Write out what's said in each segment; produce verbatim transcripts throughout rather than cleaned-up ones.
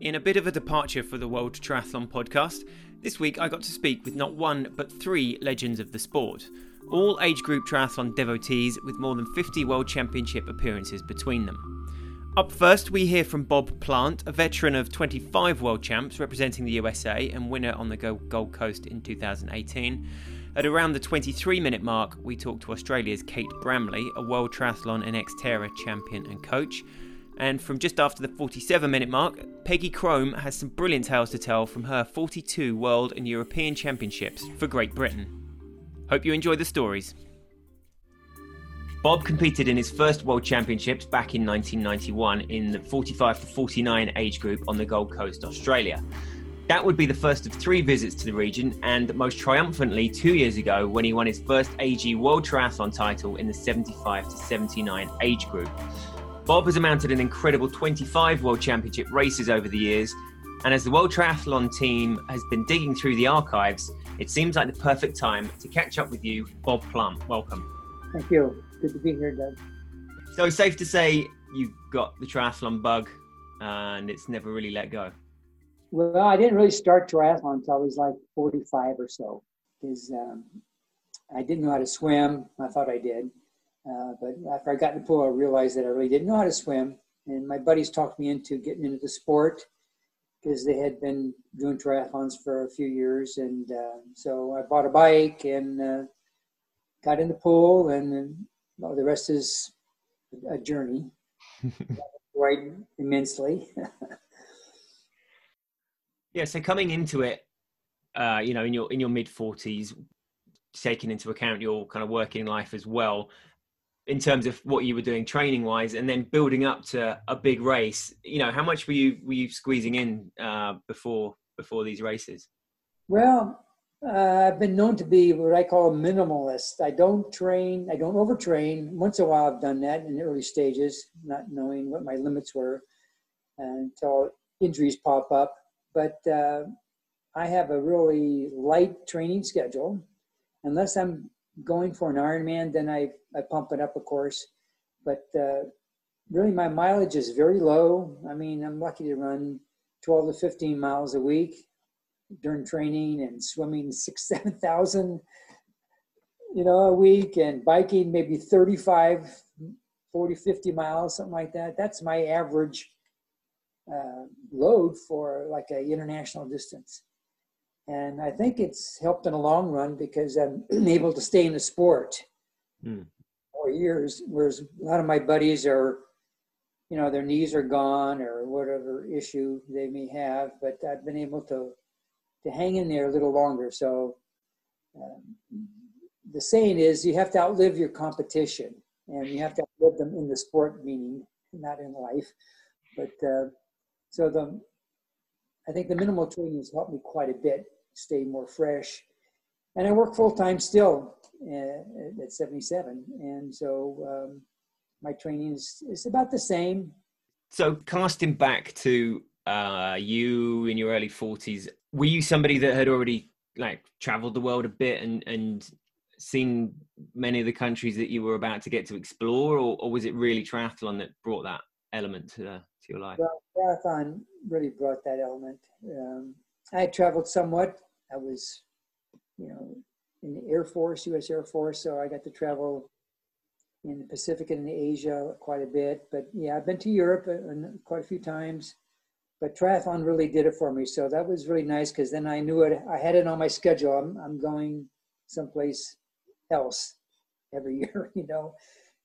In a bit of a departure for the World Triathlon podcast, this week I got to speak with not one but three legends of the sport, all age group triathlon devotees with more than fifty World Championship appearances between them. Up first we hear from Bob Plant, a veteran of twenty-five World Champs representing the U S A and winner on the Gold Coast in two thousand eighteen. At around the twenty-three minute mark we talk to Australia's Kate Bramley, a World Triathlon and XTERRA champion and coach. And from just after the forty-seven minute mark, Peggy Crome has some brilliant tales to tell from her forty-two World and European Championships for Great Britain. Hope you enjoy the stories. Bob competed in his first World Championships back in nineteen ninety-one in the forty-five to forty-nine age group on the Gold Coast, Australia. That would be the first of three visits to the region, and most triumphantly two years ago when he won his first A G World Triathlon title in the seventy-five to seventy-nine age group. Bob has mounted an incredible twenty-five World Championship races over the years, and as the World Triathlon team has been digging through the archives, it seems like the perfect time to catch up with you, Bob Plum. Welcome. Thank you. Good to be here, Doug. So safe to say you got the triathlon bug and it's never really let go. Well, I didn't really start triathlon until I was like forty-five or so, because um, I didn't know how to swim. I thought I did. Uh, but after I got in the pool, I realized that I really didn't know how to swim. And my buddies talked me into getting into the sport because they had been doing triathlons for a few years. And uh, so I bought a bike and uh, got in the pool, and, and well, the rest is a journey. Right, immensely. Yeah. So coming into it, uh, you know, in your in your mid forties, taking into account your kind of working life as well, in terms of what you were doing training wise, and then building up to a big race, you know, how much were you, were you squeezing in uh, before, before these races? Well, uh, I've been known to be what I call a minimalist. I don't train. I don't overtrain. Once in a while I've done that in the early stages, not knowing what my limits were uh, until injuries pop up. But uh, I have a really light training schedule. Unless I'm going for an Ironman, then I, I pump it up, of course. But uh, really, my mileage is very low. I mean, I'm lucky to run twelve to fifteen miles a week during training, and swimming six, seven thousand, you know, a week, and biking maybe thirty-five, forty, fifty miles, something like that. That's my average uh, load for like an international distance. And I think it's helped in the long run because I'm able to stay in the sport mm. for years, whereas a lot of my buddies are, you know, their knees are gone or whatever issue they may have, but I've been able to to hang in there a little longer. So um, the saying is you have to outlive your competition, and you have to outlive them in the sport, meaning not in life. But uh, so the... I think the minimal training has helped me quite a bit, stay more fresh. And I work full-time still uh, at seventy-seven. And so um, my training is, is about the same. So casting back to uh, you in your early forties, were you somebody that had already like traveled the world a bit and, and seen many of the countries that you were about to get to explore? Or, or was it really triathlon that brought that element to, the, to your life? Well, triathlon really brought that element. Um, I had traveled somewhat. I was, you know, in the Air Force, U S Air Force, so I got to travel in the Pacific and in Asia quite a bit. But yeah, I've been to Europe quite a few times, but triathlon really did it for me. So that was really nice because then I knew it. I had it on my schedule. I'm, I'm going someplace else every year, you know,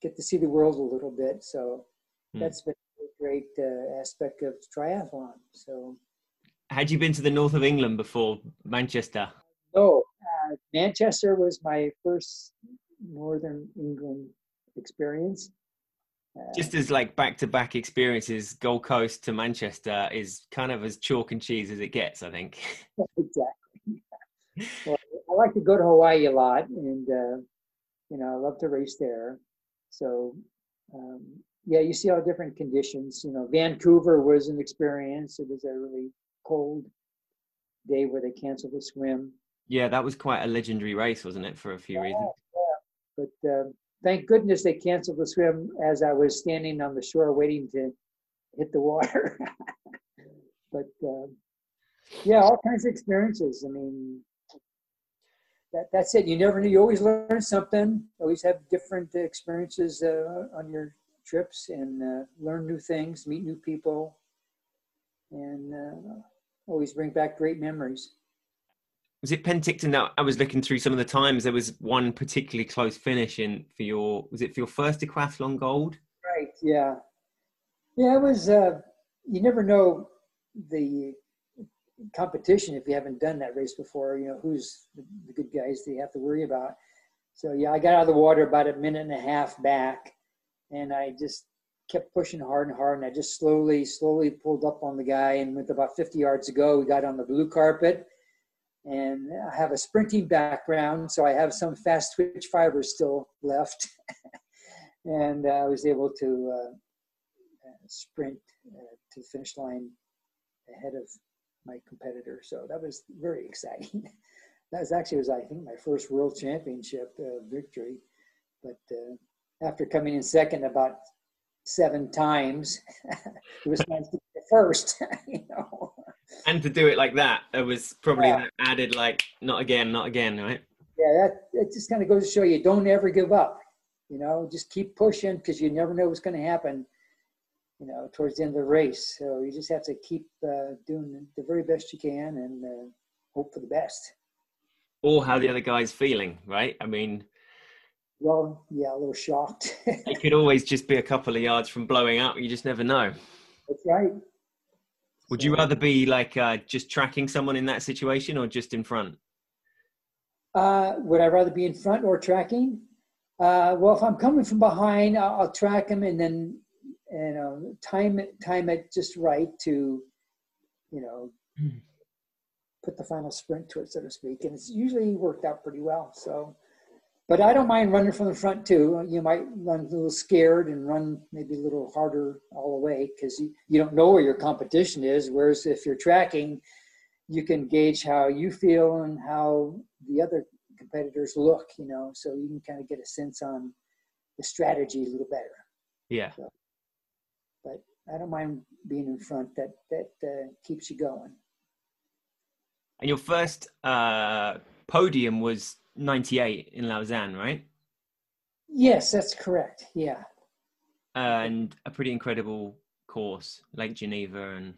get to see the world a little bit. So mm. that's been great uh, aspect of triathlon. So had you been to the north of England before Manchester? No, uh, Manchester was my first northern England experience. Uh, Just as like back-to-back experiences, Gold Coast to Manchester is kind of as chalk and cheese as it gets, I think. Exactly. Well, I like to go to Hawaii a lot, and uh, you know, I love to race there. So um yeah, you see all different conditions. You know, Vancouver was an experience. It was a really cold day where they canceled the swim. Yeah, that was quite a legendary race, wasn't it, for a few yeah, reasons? Yeah, but uh, thank goodness they canceled the swim as I was standing on the shore waiting to hit the water. But um, yeah, all kinds of experiences. I mean, that, that's it. You never know. You always learn something. Always have different experiences uh, on your trips, and uh, learn new things, meet new people, and uh, always bring back great memories. Was it Penticton that I was looking through some of the times? There was one particularly close finish in for your, was it for your first decathlon gold? Right. Yeah. Yeah, it was, uh, you never know the competition if you haven't done that race before, you know, who's the, the good guys that you have to worry about. So yeah, I got out of the water about a minute and a half back, and I just kept pushing hard and hard. And I just slowly, slowly pulled up on the guy, and with about fifty yards to go, we got on the blue carpet. And I have a sprinting background, so I have some fast twitch fibers still left. And uh, I was able to uh, uh, sprint uh, to the finish line ahead of my competitor. So that was very exciting. That was actually, was I think, my first world championship uh, victory. But uh, after coming in second about seven times, it was nice to be first, you know. And to do it like that, it was probably yeah. added like, not again, not again, right? Yeah, that, it just kind of goes to show you, don't ever give up. You know, just keep pushing, because you never know what's going to happen, you know, towards the end of the race. So you just have to keep uh, doing the very best you can, and uh, hope for the best. Or how the other guy's feeling, right? I mean... Well, yeah, a little shocked. It could always just be a couple of yards from blowing up. You just never know. That's right. Would you rather be like uh, just tracking someone in that situation, or just in front? Uh, would I rather be in front or tracking? Uh, well, if I'm coming from behind, I'll, I'll track them, and then, you know, time it, time it just right to, you know, put the final sprint to it, so to speak. And it's usually worked out pretty well. So, but I don't mind running from the front too. You might run a little scared and run maybe a little harder all the way, because you, you don't know where your competition is. Whereas if you're tracking, you can gauge how you feel and how the other competitors look, you know, so you can kind of get a sense on the strategy a little better. Yeah. So, but I don't mind being in front. That, that uh, keeps you going. And your first uh, podium was ninety-eight in Lausanne, right? Yes, that's correct. Yeah. And a pretty incredible course, Lake Geneva. And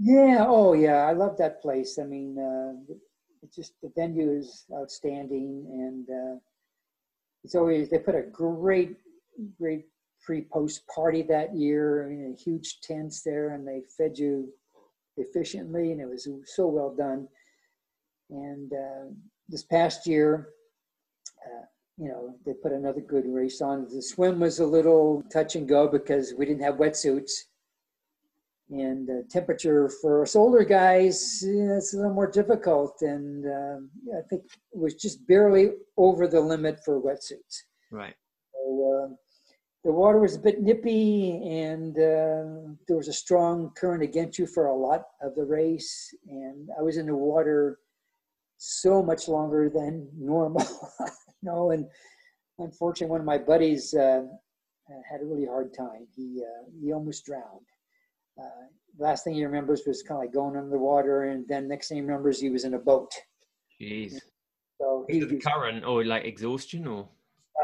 yeah, oh yeah, I love that place. I mean, uh, it's just, the venue is outstanding, and uh, it's always, they put a great, great pre-post party that year. I mean, a huge tents there, and they fed you efficiently, and it was so well done. And uh, this past year, uh, you know, they put another good race on. The swim was a little touch and go because we didn't have wetsuits. And the temperature for us older guys, yeah, it's a little more difficult. And um, yeah, I think it was just barely over the limit for wetsuits. Right. So, uh, the water was a bit nippy, and uh, there was a strong current against you for a lot of the race. And I was in the water so much longer than normal, you know, and unfortunately one of my buddies uh, had a really hard time. He uh, he almost drowned. Uh, last thing he remembers was kind of like going under the water, and then next thing he remembers, he was in a boat. Jeez. So he, the current or like exhaustion or?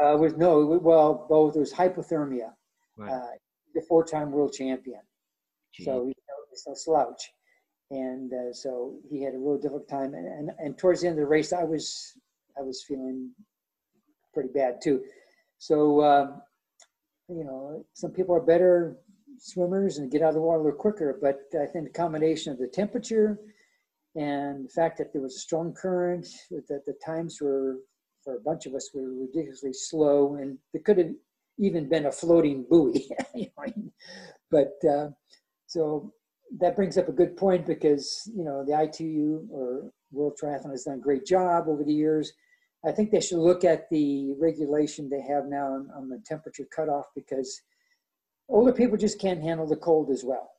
Uh, it was no, well, both. It was hypothermia. Right. Uh, the four-time world champion. Jeez. So he's no slouch. And uh, so he had a real difficult time, and, and and towards the end of the race, I was I was feeling pretty bad too. So um, you know, some people are better swimmers and get out of the water a little quicker, but I think the combination of the temperature and the fact that there was a strong current, that the times were, for a bunch of us, were ridiculously slow, and there could have even been a floating buoy. You know? But uh, so. That brings up a good point, because, you know, the I T U or World Triathlon has done a great job over the years. I think they should look at the regulation they have now on, on the temperature cutoff, because older people just can't handle the cold as well.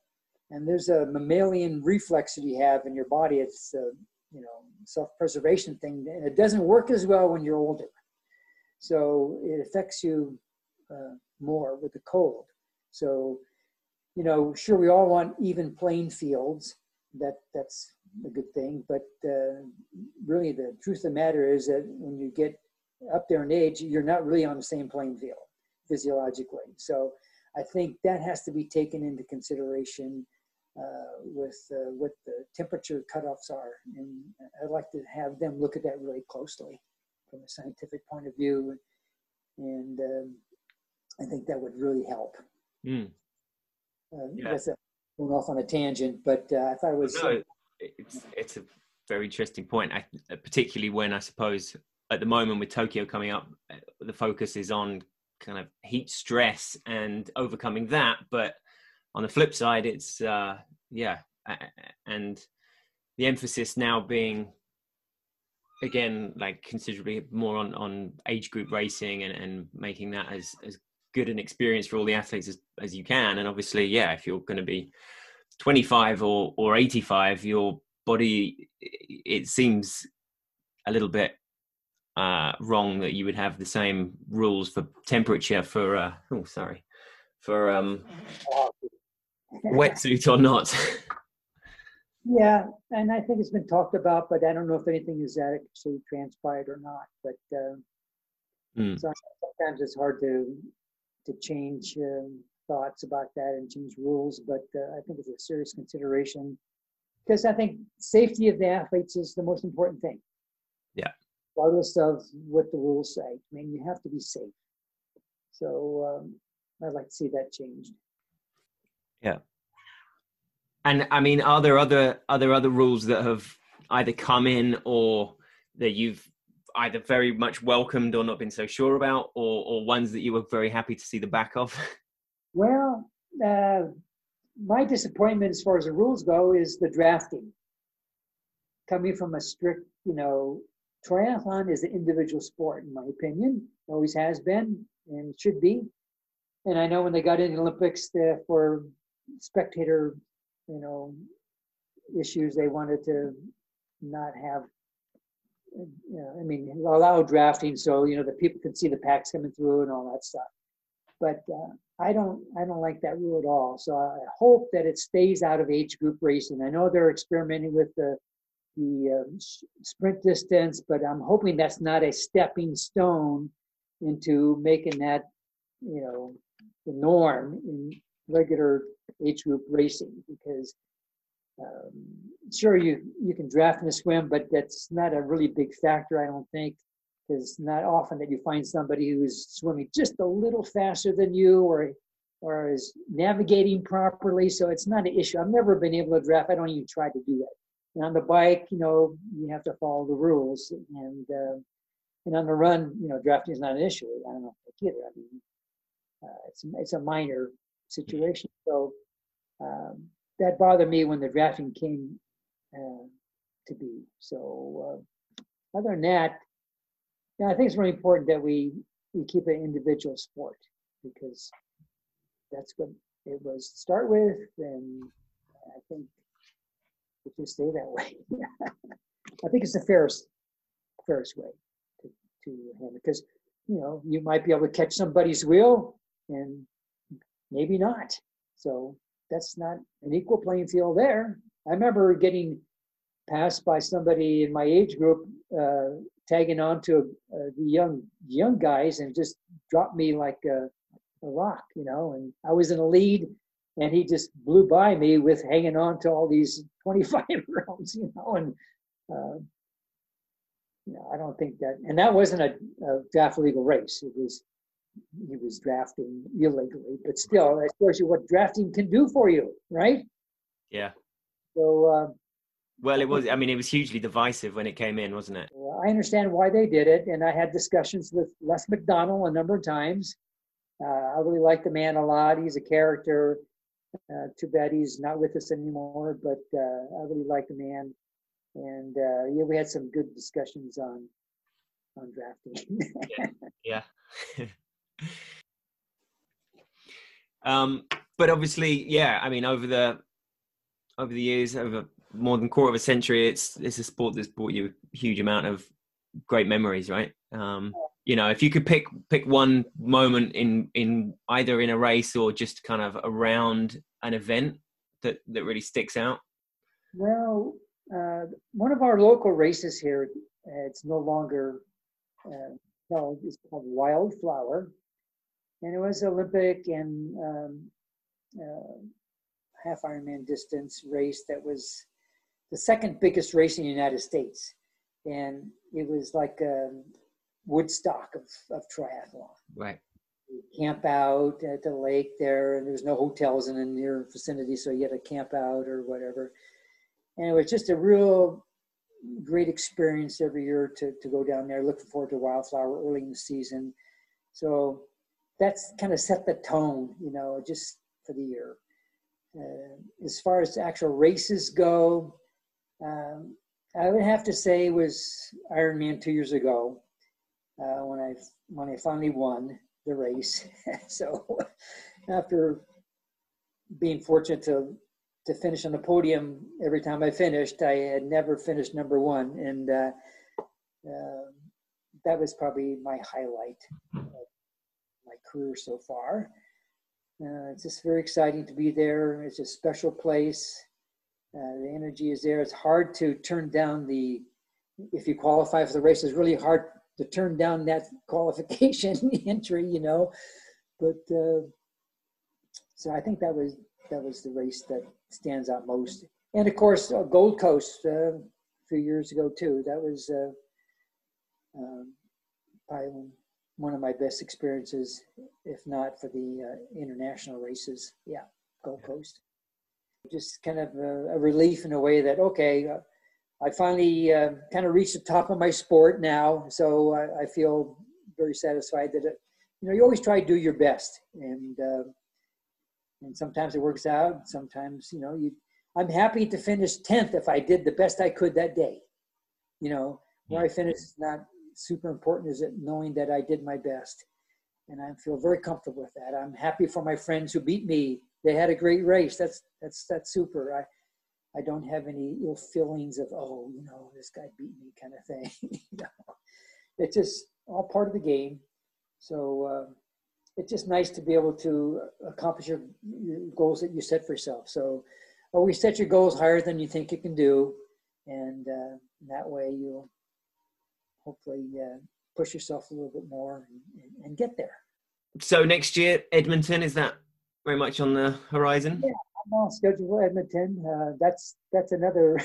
And there's a mammalian reflex that you have in your body. It's a, you know, self-preservation thing. And it doesn't work as well when you're older. So it affects you uh, more with the cold. So, you know, sure, we all want even playing fields, that that's a good thing. But uh, really, the truth of the matter is that when you get up there in age, you're not really on the same playing field physiologically. So I think that has to be taken into consideration uh, with uh, what the temperature cutoffs are. And I'd like to have them look at that really closely from a scientific point of view. And um, I think that would really help. Mm. Uh, yeah. That's a, going off on a tangent, but uh, I thought it was... No, it's, it's a very interesting point, I, particularly when I suppose at the moment with Tokyo coming up, the focus is on kind of heat stress and overcoming that. But on the flip side, it's, uh, yeah, and the emphasis now being, again, like considerably more on, on age group racing and, and making that as, as good an experience for all the athletes as, as you can. And obviously, yeah, if you're going to be twenty-five or, or eighty-five, your body, it seems a little bit uh, wrong that you would have the same rules for temperature for, uh, oh, sorry, for um, wetsuit or not. Yeah, and I think it's been talked about, but I don't know if anything is actually transpired or not. But uh, mm. so sometimes it's hard to to change um, thoughts about that and change rules. But uh, I think it's a serious consideration because I think safety of the athletes is the most important thing. Yeah, regardless of what the rules say. I mean, you have to be safe. So um, I'd like to see that changed. Yeah. And I mean, are there other are there other rules that have either come in or that you've either very much welcomed or not been so sure about, or, or ones that you were very happy to see the back of? Well, uh, my disappointment as far as the rules go is the drafting. Coming from a strict, you know, triathlon is an individual sport, in my opinion. Always has been and should be. And I know when they got into the Olympics the, for spectator, you know, issues, they wanted to not have, you know, I mean, allow drafting so, you know, the people can see the packs coming through and all that stuff. But uh, I don't, I don't like that rule at all. So I hope that it stays out of age group racing. I know they're experimenting with the, the um, sprint distance, but I'm hoping that's not a stepping stone into making that, you know, the norm in regular age group racing, because um, sure you you can draft in a swim, but that's not a really big factor, I don't think, because not often that you find somebody who's swimming just a little faster than you or or is navigating properly, so it's not an issue. I've never been able to draft. I don't even try to do that. And on the bike, you know, you have to follow the rules, and uh, and on the run, you know, drafting is not an issue. I don't know if I get it. I mean, uh, it's it's a minor situation. So um, that bothered me when the drafting came uh, to be. So uh, other than that, you know, I think it's really important that we, we keep an individual sport, because that's what it was to start with, and I think it should stay that way. I think it's the fairest fairest way to, to handle it, because, you know, you might be able to catch somebody's wheel and maybe not. So that's not an equal playing field there. I remember getting passed by somebody in my age group, uh, tagging on to uh, the young young guys, and just dropped me like a, a rock, you know. And I was in a lead, and he just blew by me with hanging on to all these twenty-five-year-olds, you know. And uh, you know, I don't think that. And that wasn't a, a draft legal race. It was. He was drafting illegally, but still, that shows you what drafting can do for you, right? Yeah. So. Uh, well, it was. I mean, it was hugely divisive when it came in, wasn't it? Well, I understand why they did it, and I had discussions with Les McDonald a number of times. Uh, I really like the man a lot. He's a character. Uh, too bad he's not with us anymore, but uh, I really like the man, and uh, yeah, we had some good discussions on on drafting. Yeah. Yeah. Um, but obviously, yeah, I mean, over the over the years, over more than a quarter of a century, it's it's a sport that's brought you a huge amount of great memories, right? Um, you know, if you could pick pick one moment in in either in a race or just kind of around an event that that really sticks out. Well, uh, one of our local races here, uh, it's no longer uh, called, it's called Wildflower. And it was Olympic and um, uh, half Ironman distance race that was the second biggest race in the United States. And it was like a Woodstock of, of triathlon. Right. You camp out at the lake there, and there was no hotels in the near vicinity, so you had to camp out or whatever. And it was just a real great experience every year to, to go down there, looking forward to Wildflower early in the season. So that's kind of set the tone, you know, just for the year. Uh, as far as actual races go, um, I would have to say it was Ironman two years ago uh, when I when I finally won the race. So after being fortunate to to finish on the podium every time I finished, I had never finished number one, and uh, uh, that was probably my highlight of my career so far. Uh, it's just very exciting to be there. It's a special place. Uh, the energy is there. It's hard to turn down the, if you qualify for the race, it's really hard to turn down that qualification entry, you know. But uh, so I think that was that was the race that stands out most. And of course, uh, Gold Coast uh, a few years ago too. That was uh, um, probably one of my best experiences, if not for the uh, international races. Yeah, Gold Coast. Just kind of a, a relief in a way that, okay, uh, I finally uh, kind of reached the top of my sport now. So I, I feel very satisfied that, it, you know, you always try to do your best. And uh, and sometimes it works out. Sometimes, you know, you. I'm happy to finish tenth if I did the best I could that day. You know, where I finished is not super important, is it knowing that I did my best. And I feel very comfortable with that. I'm happy for my friends who beat me. They had a great race. That's that's that's super. I, I don't have any ill feelings of, oh, you know, this guy beat me kind of thing. You know? It's just all part of the game. So uh, it's just nice to be able to accomplish your, your goals that you set for yourself. So always set your goals higher than you think you can do, and uh, that way you'll hopefully uh, push yourself a little bit more and, and, and get there. So next year, Edmonton, is that very much on the horizon? Yeah, I'm on schedule for Edmonton. Uh, that's that's another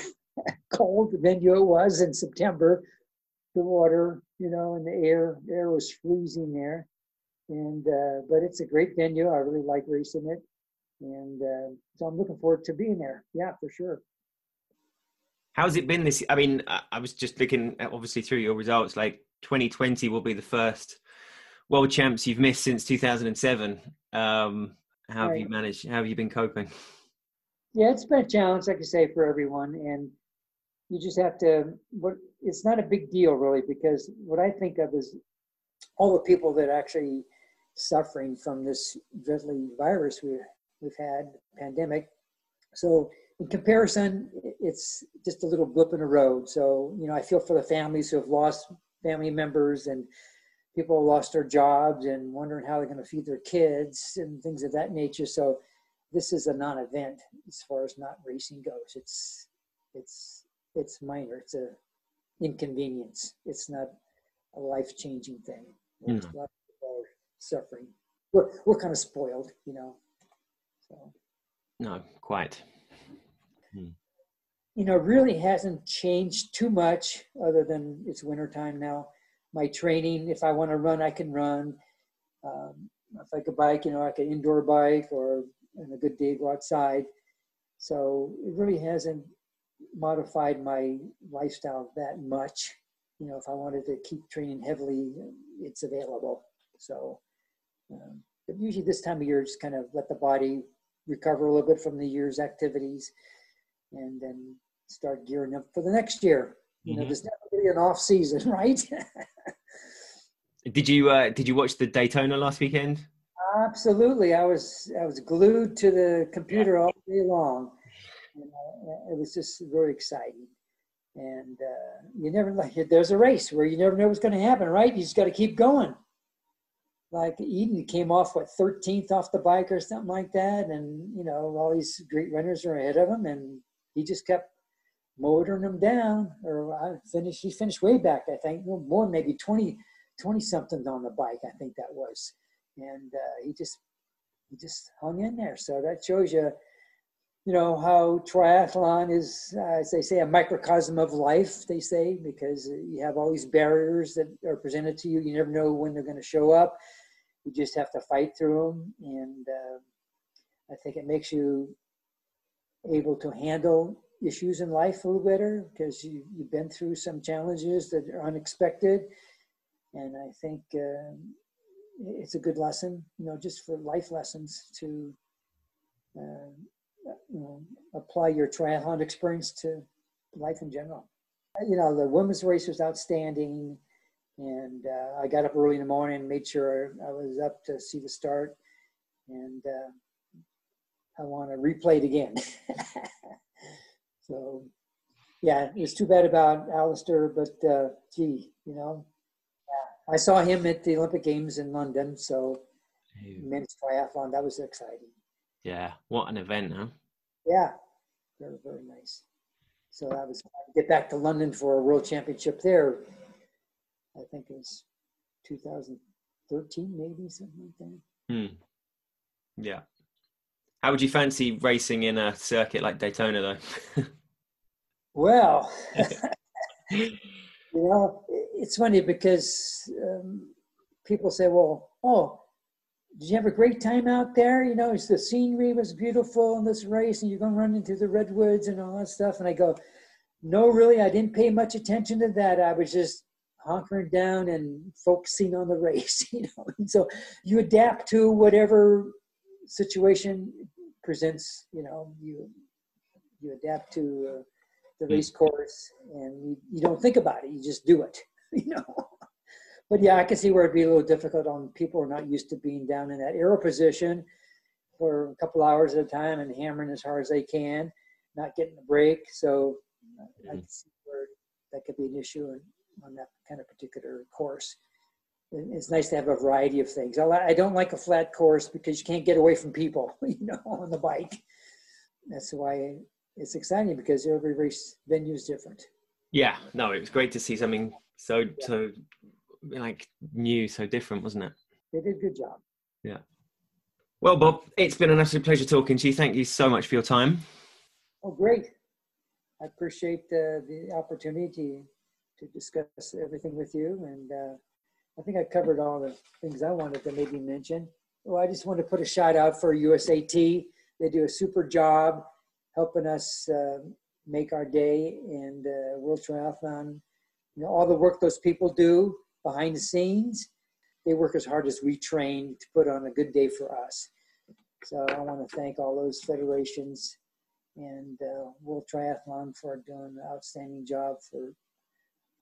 cold venue. It was in September. The water, you know, and the air, the air was freezing there. And uh, but it's a great venue. I really like racing it, and uh, so I'm looking forward to being there. Yeah, for sure. How's it been this? I mean, I was just looking at, obviously through your results. Like twenty twenty will be the first World Champs you've missed since two thousand seven. Um, How have you managed? How have you been coping? Yeah, it's been a challenge, like I say, for everyone. And you just have to, what, it's not a big deal really, because what I think of is all the people that are actually suffering from this deadly virus we, we've had, pandemic. So in comparison, it's just a little blip in the road. So, you know, I feel for the families who have lost family members, and people who lost their jobs and wondering how they're going to feed their kids and things of that nature. So this is a non-event as far as not racing goes. It's it's it's minor. It's a inconvenience. It's not a life-changing thing. Mm. A lot of people are suffering. We're we're kind of spoiled, you know. So. No, quite. Hmm. You know, it really hasn't changed too much, other than it's wintertime now. My training, if I want to run, I can run. Um, if I could bike, you know, I could indoor bike, or on a good day go outside. So it really hasn't modified my lifestyle that much. You know, if I wanted to keep training heavily, it's available. So, um, but usually this time of year, just kind of let the body recover a little bit from the year's activities, and then start gearing up for the next year. You know, mm-hmm. There's never really an off season, right? Did you uh, did you watch the Daytona last weekend? Absolutely, I was I was glued to the computer all day long. You know, it was just really exciting, and uh, you never like there's a race where you never know what's going to happen, right? You just got to keep going. Like Eden came off what thirteenth off the bike or something like that, and you know all these great runners are ahead of him, and he just kept motoring them down, or I finished, she finished way back, I think, no more, maybe twenty, twenty something on the bike, I think that was. And uh, he just, he just hung in there. So that shows you, you know, how triathlon is, uh, as they say, a microcosm of life, they say, because you have all these barriers that are presented to you. You never know when they're going to show up. You just have to fight through them. And uh, I think it makes you able to handle issues in life a little better, because you, you've been through some challenges that are unexpected. And I think uh, it's a good lesson, you know, just for life lessons to, uh, you know, apply your triathlon experience to life in general. You know, the women's race was outstanding, and uh, I got up early in the morning and made sure I was up to see the start, and uh, I want to replay it again. So, yeah, it was too bad about Alistair, but uh, gee, you know, I saw him at the Olympic Games in London, so Ew. men's triathlon, that was exciting. Yeah, what an event, huh? Yeah, very, very nice. So I was glad to get back to London for a world championship there. I think it was two thousand thirteen, maybe, something like that. Mm. Yeah. How would you fancy racing in a circuit like Daytona, though? Well, you know, it's funny because um, people say, well, oh, did you have a great time out there? You know, it's, the scenery was beautiful in this race, and you're going to run into the redwoods and all that stuff. And I go, no, really, I didn't pay much attention to that. I was just honkering down and focusing on the race, you know. And so you adapt to whatever situation presents, you know, you, you adapt to uh, the race course, and you, you don't think about it. You just do it, you know. But yeah, I can see where it'd be a little difficult on people who are not used to being down in that aero position for a couple hours at a time and hammering as hard as they can, not getting a break. So mm-hmm. I can see where that could be an issue on, on that kind of particular course. It's nice to have a variety of things. I, I don't like a flat course because you can't get away from people, you know, on the bike. That's why it's exciting, because every race venue is different. Yeah, no, it was great to see something so yeah. so. like new, so different, wasn't it? They did a good job. Yeah. Well, Bob, it's been an absolute pleasure talking to you. Thank you so much for your time. Oh, great. I appreciate uh, the opportunity to discuss everything with you. And uh, I think I covered all the things I wanted to maybe mention. Well, I just want to put a shout out for U S A T. They do a super job helping us uh, make our day, and uh, World Triathlon. You know, all the work those people do behind the scenes, they work as hard as we train to put on a good day for us. So I want to thank all those federations and uh, World Triathlon for doing an outstanding job for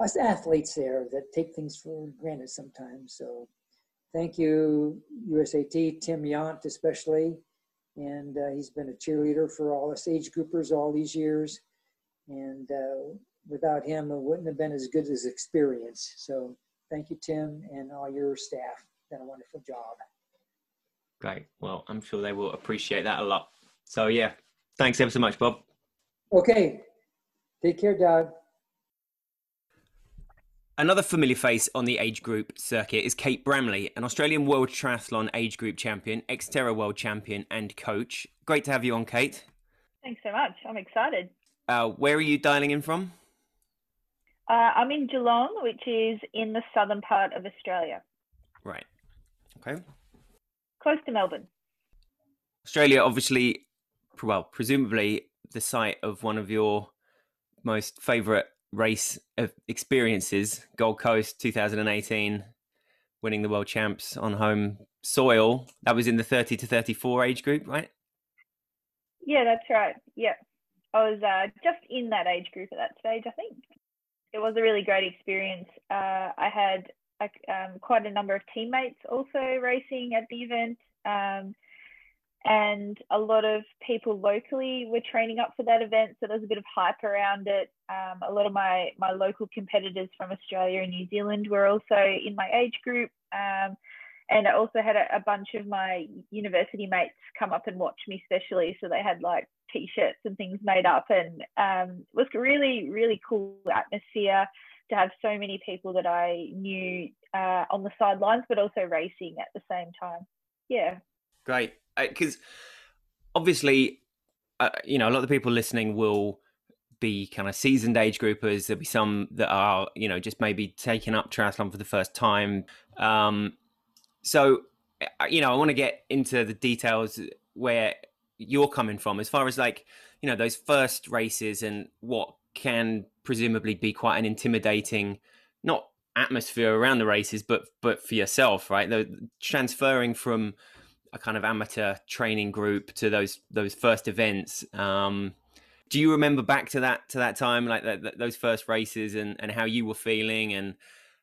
us athletes there that take things for granted sometimes. So thank you, U S A T, Tim Yount especially. And uh, he's been a cheerleader for all us age groupers all these years. And uh, without him, it wouldn't have been as good as experience. So thank you, Tim, and all your staff. You've done a wonderful job. Great. Well, I'm sure they will appreciate that a lot. So, yeah, thanks ever so much, Bob. Okay. Take care, Doug. Another familiar face on the age group circuit is Kate Bramley, an Australian World Triathlon age group champion, XTERRA world champion and coach. Great to have you on, Kate. Thanks so much. I'm excited. Uh, where are you dialing in from? Uh, I'm in Geelong, which is in the southern part of Australia. Right. Okay. Close to Melbourne. Australia, obviously, well, presumably the site of one of your most favourite race experiences, Gold Coast two thousand eighteen, winning the World Champs on home soil. That was in the thirty to thirty-four age group, right? Yeah, that's right. Yeah. I was uh, just in that age group at that stage, I think. It was a really great experience. Uh, I had a, um, quite a number of teammates also racing at the event, um, and a lot of people locally were training up for that event, so there was a bit of hype around it. Um, a lot of my, my local competitors from Australia and New Zealand were also in my age group, um, and I also had a, a bunch of my university mates come up and watch me specially, so they had like t-shirts and things made up, and um, it was a really, really cool atmosphere to have so many people that I knew uh, on the sidelines, but also racing at the same time. Yeah. Great. Because obviously, uh, you know, a lot of the people listening will be kind of seasoned age groupers. There'll be some that are, you know, just maybe taking up triathlon for the first time. Um, so, you know, I want to get into the details where you're coming from as far as, like, you know, those first races and what can presumably be quite an intimidating, not atmosphere around the races, but but for yourself, right? The transferring from a kind of amateur training group to those those first events. Um, do you remember back to that to that time, like the, the, those first races, and and how you were feeling, and,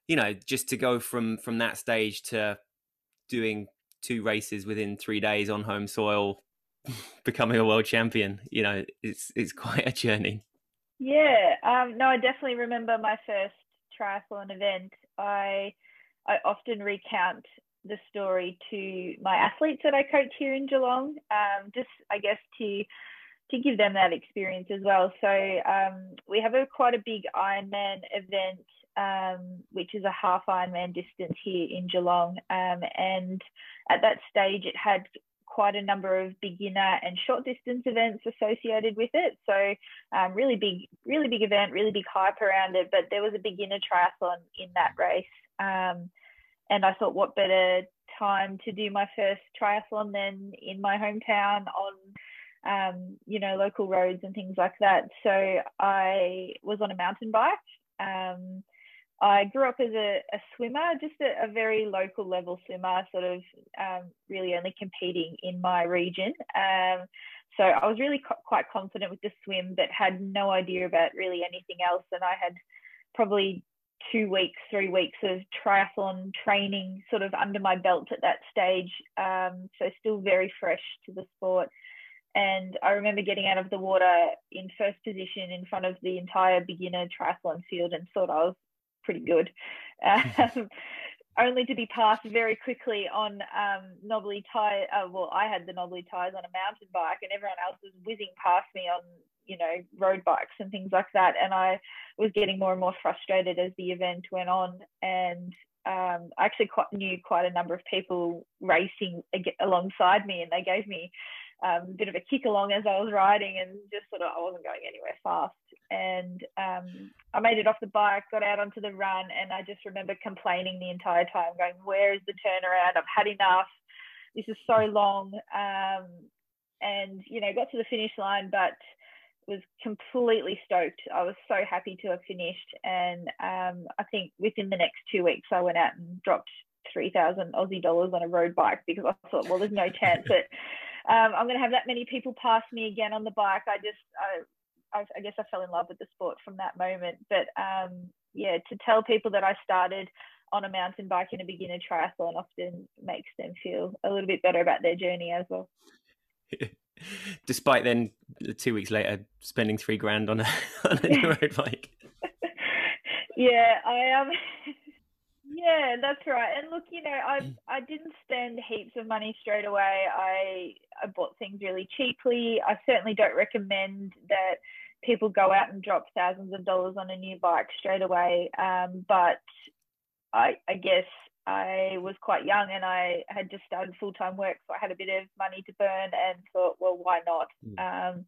you know, just to go from from that stage to doing two races within three days on home soil, becoming a world champion? You know, it's it's quite a journey. Yeah, um, no, I definitely remember my first triathlon event. I I often recount the story to my athletes that I coach here in Geelong, um, just, I guess, to to give them that experience as well. So um, we have a quite a big Ironman event, um, which is a half Ironman distance here in Geelong. Um, and at that stage, it had quite a number of beginner and short distance events associated with it. So um, really big, really big event, really big hype around it. But there was a beginner triathlon in that race. Um, and I thought, what better time to do my first triathlon than in my hometown on, um, you know, local roads and things like that. So I was on a mountain bike. Um, I grew up as a, a swimmer, just a, a very local level swimmer, sort of um, really only competing in my region. Um, so I was really co- quite confident with the swim, but had no idea about really anything else. And I had probably two weeks, three weeks of triathlon training sort of under my belt at that stage. Um, so still very fresh to the sport. And I remember getting out of the water in first position in front of the entire beginner triathlon field and thought I was pretty good, um, only to be passed very quickly on um, knobbly tyre. Uh, well, I had the knobbly tyres on a mountain bike, and everyone else was whizzing past me on, you know, road bikes and things like that. And I was getting more and more frustrated as the event went on. And um, I actually quite knew quite a number of people racing ag- alongside me, and they gave me um, a bit of a kick along as I was riding, and just sort of I wasn't going anywhere fast. And um, I made it off the bike, got out onto the run, and I just remember complaining the entire time, going, where is the turnaround? I've had enough. This is so long. Um, and, you know, got to the finish line, but was completely stoked. I was so happy to have finished. And um, I think within the next two weeks, I went out and dropped three thousand Aussie dollars on a road bike because I thought, well, there's no chance that um, I'm going to have that many people pass me again on the bike. I just... I, I guess I fell in love with the sport from that moment. But um, yeah, to tell people that I started on a mountain bike in a beginner triathlon often makes them feel a little bit better about their journey as well. Despite then two weeks later spending three grand on a, on a road bike. Yeah, I um, yeah, that's right. And look, you know, I I didn't spend heaps of money straight away. I I bought things really cheaply. I certainly don't recommend that people go out and drop thousands of dollars on a new bike straight away. Um, but I, I guess I was quite young and I had just started full-time work, so I had a bit of money to burn and thought, well, why not? Um,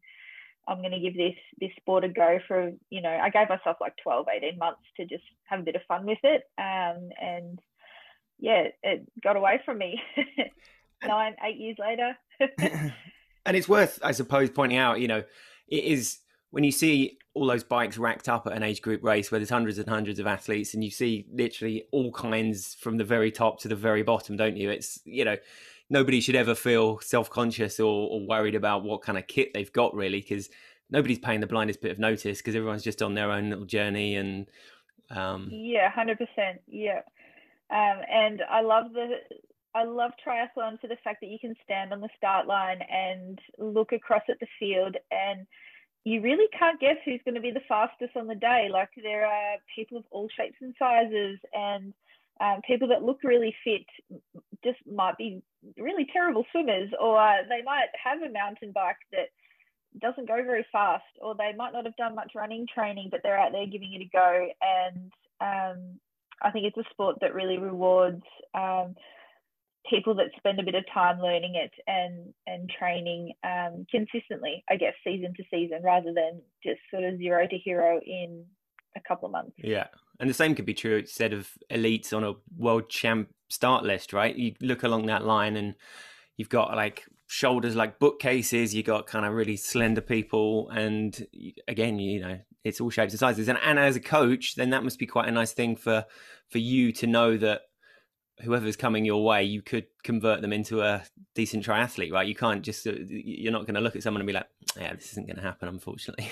I'm going to give this this sport a go for, you know, I gave myself like twelve, eighteen months to just have a bit of fun with it. Um, and yeah, it got away from me. Nine, eight years later. And it's worth, I suppose, pointing out, you know, it is when you see all those bikes racked up at an age group race where there's hundreds and hundreds of athletes and you see literally all kinds from the very top to the very bottom, don't you? It's, you know, nobody should ever feel self-conscious or, or worried about what kind of kit they've got, really, because nobody's paying the blindest bit of notice because everyone's just on their own little journey. And um... yeah, one hundred percent. Yeah. Um, and I love the... I love triathlon for the fact that you can stand on the start line and look across at the field and you really can't guess who's going to be the fastest on the day. Like, there are people of all shapes and sizes, and um, people that look really fit just might be really terrible swimmers, or uh, they might have a mountain bike that doesn't go very fast, or they might not have done much running training, but they're out there giving it a go. And um, I think it's a sport that really rewards um, people that spend a bit of time learning it and and training um, consistently, I guess, season to season, rather than just sort of zero to hero in a couple of months. Yeah. And the same could be true instead of elites on a world champ start list, right? You look along that line and you've got like shoulders like bookcases, you got kind of really slender people. And again, you know, it's all shapes and sizes. And, and as a coach, then that must be quite a nice thing for, for you to know that whoever's coming your way, you could convert them into a decent triathlete, right? You can't just, you're not going to look at someone and be like, yeah, this isn't going to happen, unfortunately.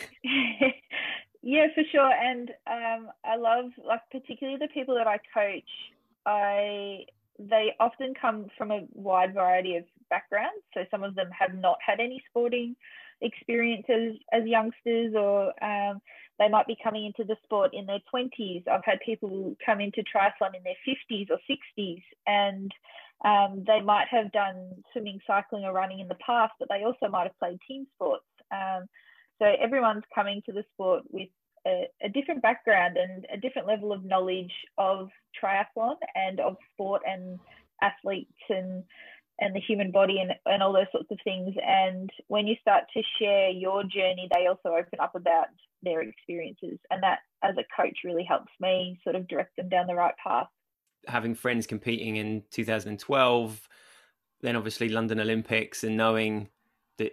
Yeah, for sure. And um, I love, like, particularly the people that I coach, I they often come from a wide variety of backgrounds. So some of them have not had any sporting experiences as youngsters, or um, they might be coming into the sport in their twenties. I've had people come into triathlon in their fifties or sixties, and um, they might have done swimming, cycling or running in the past, but they also might have played team sports. Um, So everyone's coming to the sport with a, a different background and a different level of knowledge of triathlon and of sport and athletes and and the human body and, and all those sorts of things. And when you start to share your journey, they also open up about their experiences. And that, as a coach, really helps me sort of direct them down the right path. Having friends competing in two thousand twelve, then obviously London Olympics, and knowing that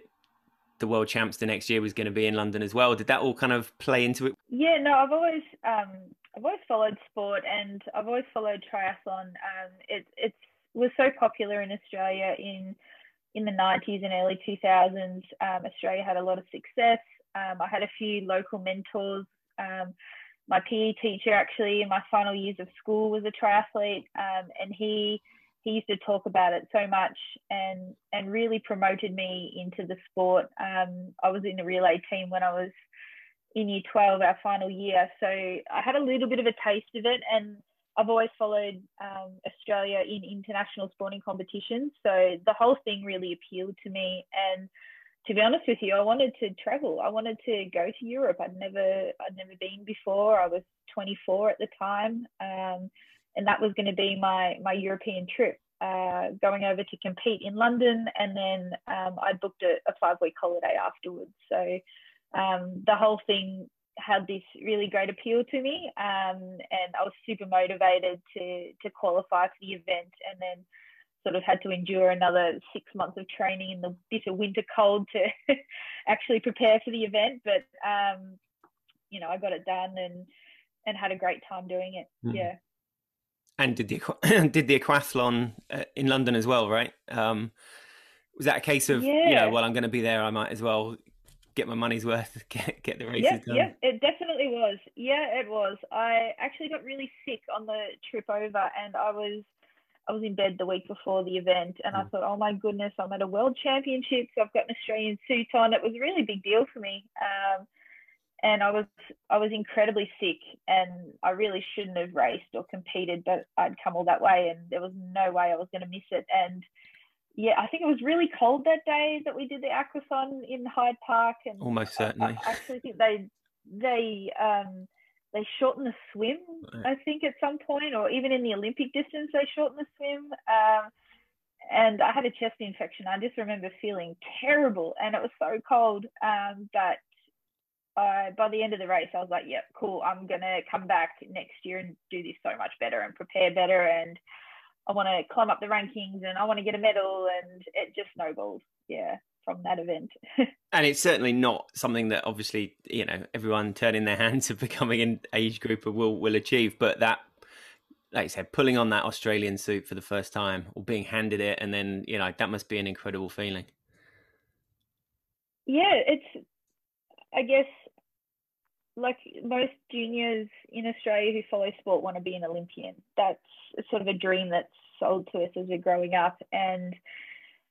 the world champs the next year was going to be in London as well. Did that all kind of play into it? Yeah, no, I've always, um, I've always followed sport, and I've always followed triathlon. Um, it, it was so popular in Australia in, in the nineties and early two thousands. Um, Australia had a lot of success. Um, I had a few local mentors. Um, my P E teacher actually in my final years of school was a triathlete, um, and he, He used to talk about it so much and and really promoted me into the sport. Um, I was in the relay team when I was in year twelve, our final year. So I had a little bit of a taste of it, and I've always followed um, Australia in international sporting competitions. So the whole thing really appealed to me. And to be honest with you, I wanted to travel. I wanted to go to Europe. I'd never, I'd never been before. I was twenty-four at the time. Um, And that was going to be my my European trip, uh, going over to compete in London. And then um, I booked a, a five-week holiday afterwards. So um, the whole thing had this really great appeal to me. Um, and I was super motivated to, to qualify for the event, and then sort of had to endure another six months of training in the bitter winter cold to actually prepare for the event. But, um, you know, I got it done and, and had a great time doing it. Mm-hmm. Yeah. And did the did the aquathlon in London as well, right? Um, was that a case of, yeah. you know, well, I'm going to be there, I might as well get my money's worth, get, get the races yeah, done? Yeah, it definitely was. Yeah, it was. I actually got really sick on the trip over, and I was I was in bed the week before the event, and mm. I thought, oh my goodness, I'm at a world championships, I've got an Australian suit on. It was a really big deal for me. Um, And I was I was incredibly sick, and I really shouldn't have raced or competed, but I'd come all that way, and there was no way I was going to miss it. And yeah, I think it was really cold that day that we did the aquathon in Hyde Park, and almost certainly. I, I actually think they they um, they shortened the swim, I think, at some point, or even in the Olympic distance they shortened the swim. Um, and I had a chest infection. I just remember feeling terrible, and it was so cold, um, but. Uh, by the end of the race, I was like, yep, cool. I'm going to come back next year and do this so much better and prepare better. And I want to climb up the rankings, and I want to get a medal. And it just snowballed, yeah, from that event. And it's certainly not something that obviously, you know, everyone turning their hand to becoming an age grouper will, will achieve. But that, like you said, pulling on that Australian suit for the first time, or being handed it, and then, you know, that must be an incredible feeling. Yeah, it's, I guess, like most juniors in Australia who follow sport want to be an Olympian. That's sort of a dream that's sold to us as we're growing up. And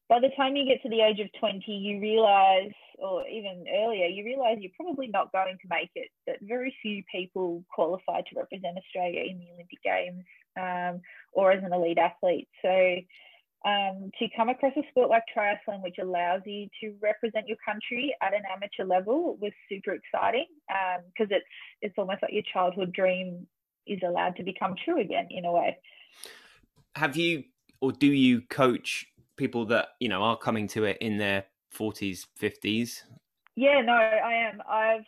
by the time you get to the age of twenty, you realise, or even earlier, you realise you're probably not going to make it, that very few people qualify to represent Australia in the Olympic Games um, or as an elite athlete. So um, to come across a sport like triathlon, which allows you to represent your country at an amateur level, was super exciting, because um, it's it's almost like your childhood dream is allowed to become true again in a way. Have you, or do you coach people that, you know, are coming to it in their forties, fifties? Yeah, no, I am. I've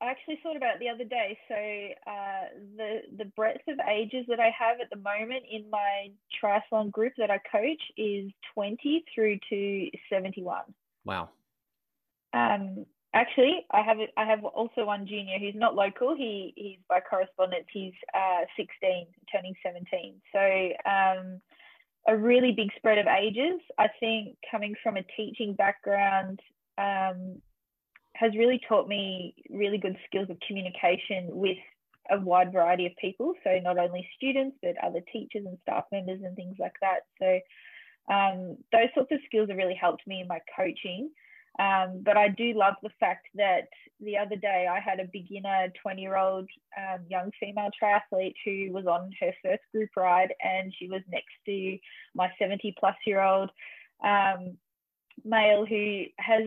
I actually thought about it the other day. So uh, the the breadth of ages that I have at the moment in my triathlon group that I coach is twenty through to seventy-one. Wow. Um, actually, I have I have also one junior who's not local. He he's by correspondence. He's uh, sixteen, turning seventeen. So um, a really big spread of ages. I think coming from a teaching background, Um, has really taught me really good skills of communication with a wide variety of people. So not only students, but other teachers and staff members and things like that. So um, those sorts of skills have really helped me in my coaching. Um, but I do love the fact that the other day I had a beginner twenty year old um, young female triathlete who was on her first group ride, and she was next to my seventy plus year old um, male who has,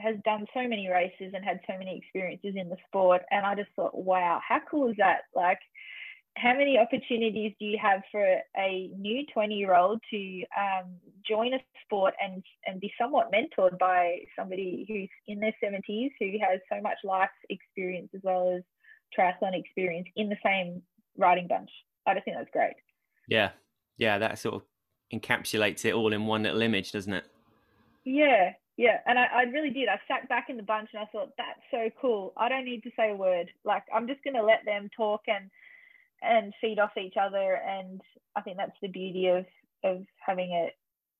has done so many races and had so many experiences in the sport. And I just thought, wow, how cool is that? Like, how many opportunities do you have for a new twenty year old to um, join a sport and, and be somewhat mentored by somebody who's in their seventies, who has so much life experience as well as triathlon experience in the same riding bunch? I just think that's great. Yeah. Yeah. That sort of encapsulates it all in one little image, doesn't it? Yeah. Yeah, and I, I really did. I sat back in the bunch and I thought, that's so cool. I don't need to say a word. Like, I'm just going to let them talk and and feed off each other. And I think that's the beauty of of having a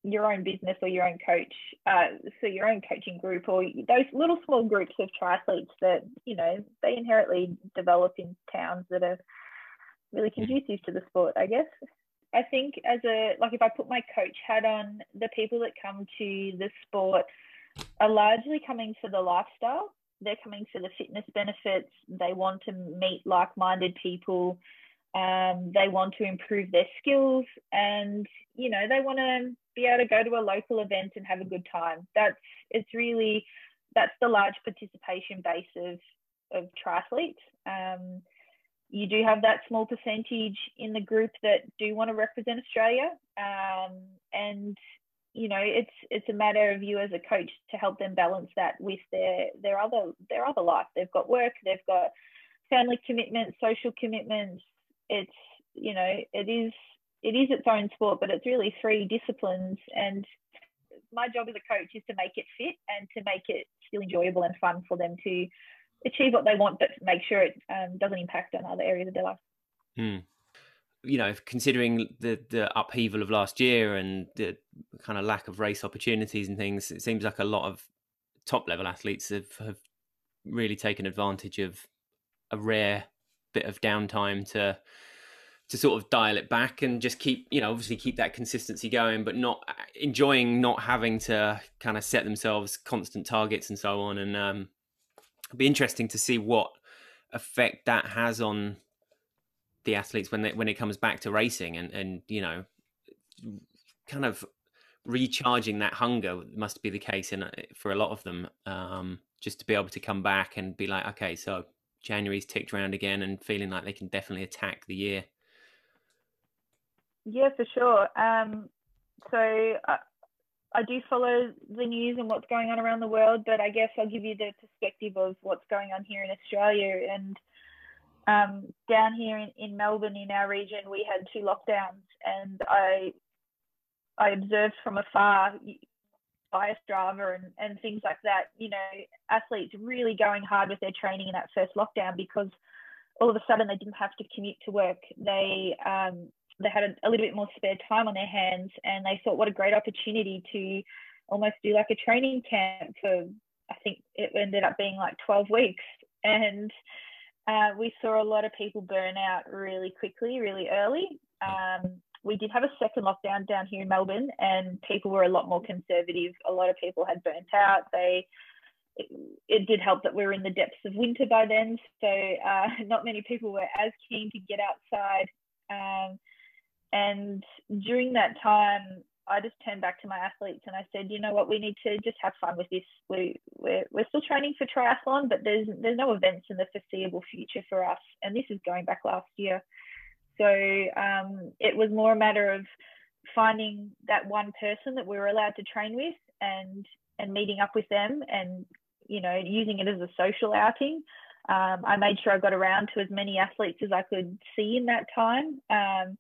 your own business or your own coach, uh, so your own coaching group, or those little small groups of triathletes that, you know, they inherently develop in towns that are really conducive to the sport, I guess. I think as a, like if I put my coach hat on, the people that come to the sport are largely coming for the lifestyle. They're coming for the fitness benefits. They want to meet like-minded people. Um, they want to improve their skills, and, you know, they want to be able to go to a local event and have a good time. That's, it's really, that's the large participation base of, of triathletes. Um, You do have that small percentage in the group that do want to represent Australia. Um, and, you know, it's it's a matter of you as a coach to help them balance that with their, their other their other life. They've got work, they've got family commitments, social commitments. It's, you know, it is it is its own sport, but it's really three disciplines. And my job as a coach is to make it fit and to make it still enjoyable and fun for them to achieve what they want, but make sure it um, doesn't impact on other areas of their life. Mm. You know, considering the, the upheaval of last year and the kind of lack of race opportunities and things, it seems like a lot of top level athletes have, have really taken advantage of a rare bit of downtime to to sort of dial it back and just keep, you know, obviously keep that consistency going, but not enjoying not having to kind of set themselves constant targets and so on. And um it'd be interesting to see what effect that has on the athletes when they, when it comes back to racing and, and, you know, kind of recharging that hunger must be the case in, for a lot of them, um, just to be able to come back and be like, okay, so January's ticked round again, and feeling like they can definitely attack the year. Yeah, for sure. Um, so uh... I do follow the news and what's going on around the world, but I guess I'll give you the perspective of what's going on here in Australia. And um, down here in, in Melbourne, in our region, we had two lockdowns, and I I observed from afar via Strava and, and things like that, you know, athletes really going hard with their training in that first lockdown, because all of a sudden they didn't have to commute to work. They... Um, they had a, a little bit more spare time on their hands, and they thought, what a great opportunity to almost do like a training camp for, I think it ended up being like twelve weeks. And uh, we saw a lot of people burn out really quickly, really early. Um, we did have a second lockdown down here in Melbourne, and people were a lot more conservative. A lot of people had burnt out. They, it, it did help that we were in the depths of winter by then. So uh, not many people were as keen to get outside. Um, And during that time, I just turned back to my athletes and I said, you know what, we need to just have fun with this. We, we're, we're still training for triathlon, but there's there's no events in the foreseeable future for us. And this is going back last year. So um, it was more a matter of finding that one person that we were allowed to train with and and meeting up with them and, you know, using it as a social outing. Um, I made sure I got around to as many athletes as I could see in that time. Um,